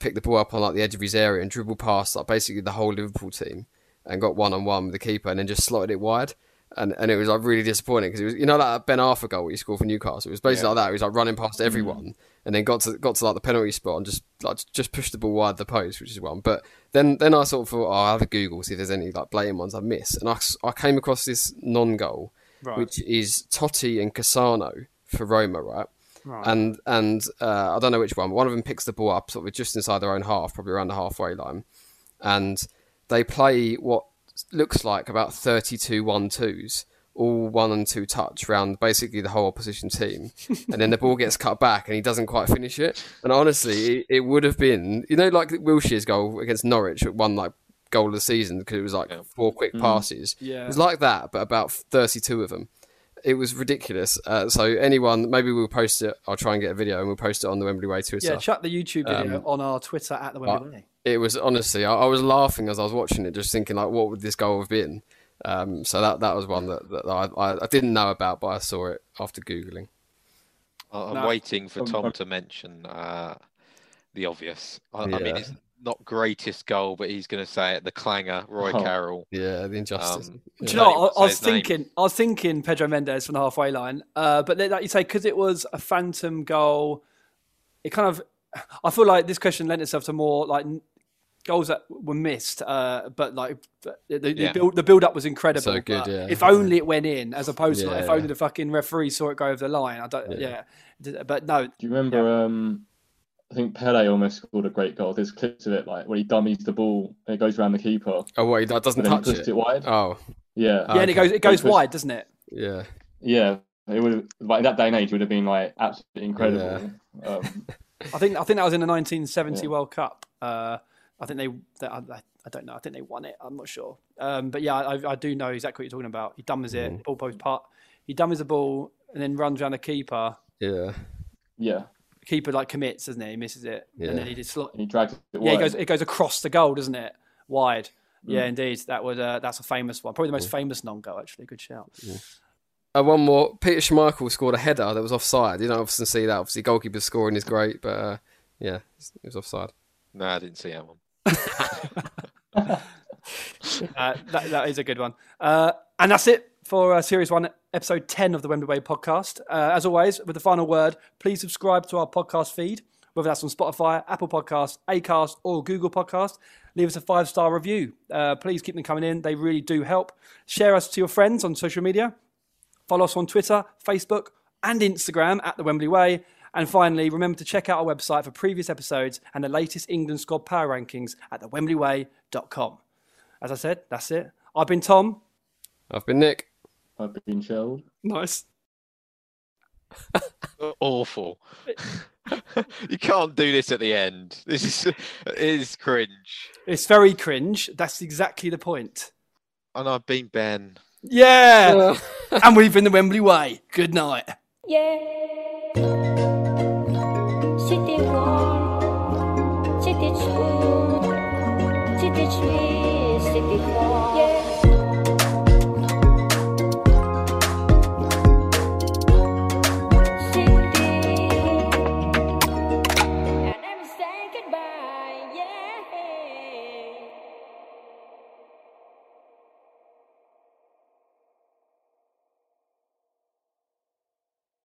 picked the ball up on like the edge of his area and dribbled past like basically the whole Liverpool team and got one-on-one with the keeper and then just slotted it wide. And it was like really disappointing because it was, you know, that Ben Arthur goal he scored for Newcastle. It was basically like that. He was like running past everyone and then got to like the penalty spot and just pushed the ball wide the post, which is one. But then I sort of thought, I'll have a Google, see if there's any like blatant ones I miss. And I came across this non-goal, which is Totti and Cassano for Roma, right? And I don't know which one, but one of them picks the ball up sort of just inside their own half, probably around the halfway line. And they play what looks like about 32 1-2s, all one and two touch round basically the whole opposition team. And then the ball gets cut back and he doesn't quite finish it. And honestly, it would have been, you know, like Wilshere's goal against Norwich, won like goal of the season because it was like 4 quick passes. It was like that, but about 32 of them. It was ridiculous. So anyone, maybe we'll post it. I'll try and get a video and we'll post it on the Wembley Way Twitter. Yeah, chuck the YouTube video on our Twitter at the Wembley Way. It was honestly, I was laughing as I was watching it, just thinking like, what would this goal have been? So that was one that I didn't know about, but I saw it after Googling. I'm waiting for Tom to mention the obvious. I mean, it's not greatest goal, but he's going to say it, the clanger, Roy Carroll. Yeah, the injustice. Do you know what? I was thinking Pedro Mendes from the halfway line, but like you say, because it was a phantom goal, it kind of, I feel like this question lent itself to more like goals that were missed, but like the build-up was incredible. So good, yeah. If only it went in, as opposed to like, if only the fucking referee saw it go over the line. I don't, but no. Do you remember? Yeah. I think Pele almost scored a great goal. There's clips of it, like when he dummies the ball and it goes around the keeper. Oh, what, he doesn't touch it? It wide. Oh, yeah. Yeah, and it goes wide, doesn't it? Yeah. Yeah, it would like that day and age would have been like absolutely incredible. Yeah. I think that was in the 1970 World Cup. I think they I don't know. I think they won it. I'm not sure. But yeah, I do know exactly what you're talking about. He dummies it, ball post part. He dummies the ball and then runs around the keeper. Yeah, yeah. The keeper like commits, doesn't he? He misses it, and then he just and he drags it wide. Yeah, it goes across the goal, doesn't it? Wide. Yeah, indeed. That would that's a famous one. Probably the most famous non-goal, actually. Good shout. Yeah. One more. Peter Schmeichel scored a header that was offside. You don't often see that. Obviously, goalkeeper scoring is great, but it was offside. No, I didn't see that one. That is a good one. And that's it for Series 1, Episode 10 of the Wembley Way podcast. As always, with the final word, please subscribe to our podcast feed, whether that's on Spotify, Apple Podcasts, Acast, or Google Podcasts. Leave us a 5-star review. Please keep them coming in. They really do help. Share us to your friends on social media. Follow us on Twitter, Facebook, and Instagram at The Wembley Way. And finally, remember to check out our website for previous episodes and the latest England squad power rankings at thewembleyway.com. As I said, that's it. I've been Tom. I've been Nick. I've been Sheldon. Nice. Awful. You can't do this at the end. It is cringe. It's very cringe. That's exactly the point. And I've been Ben. Yeah. And we've been the Wembley Way. Good night. Yeah. C'était bon, c'était chaud, c'était chouette, c'était bon. Yeah. C'était. And I'm saying goodbye.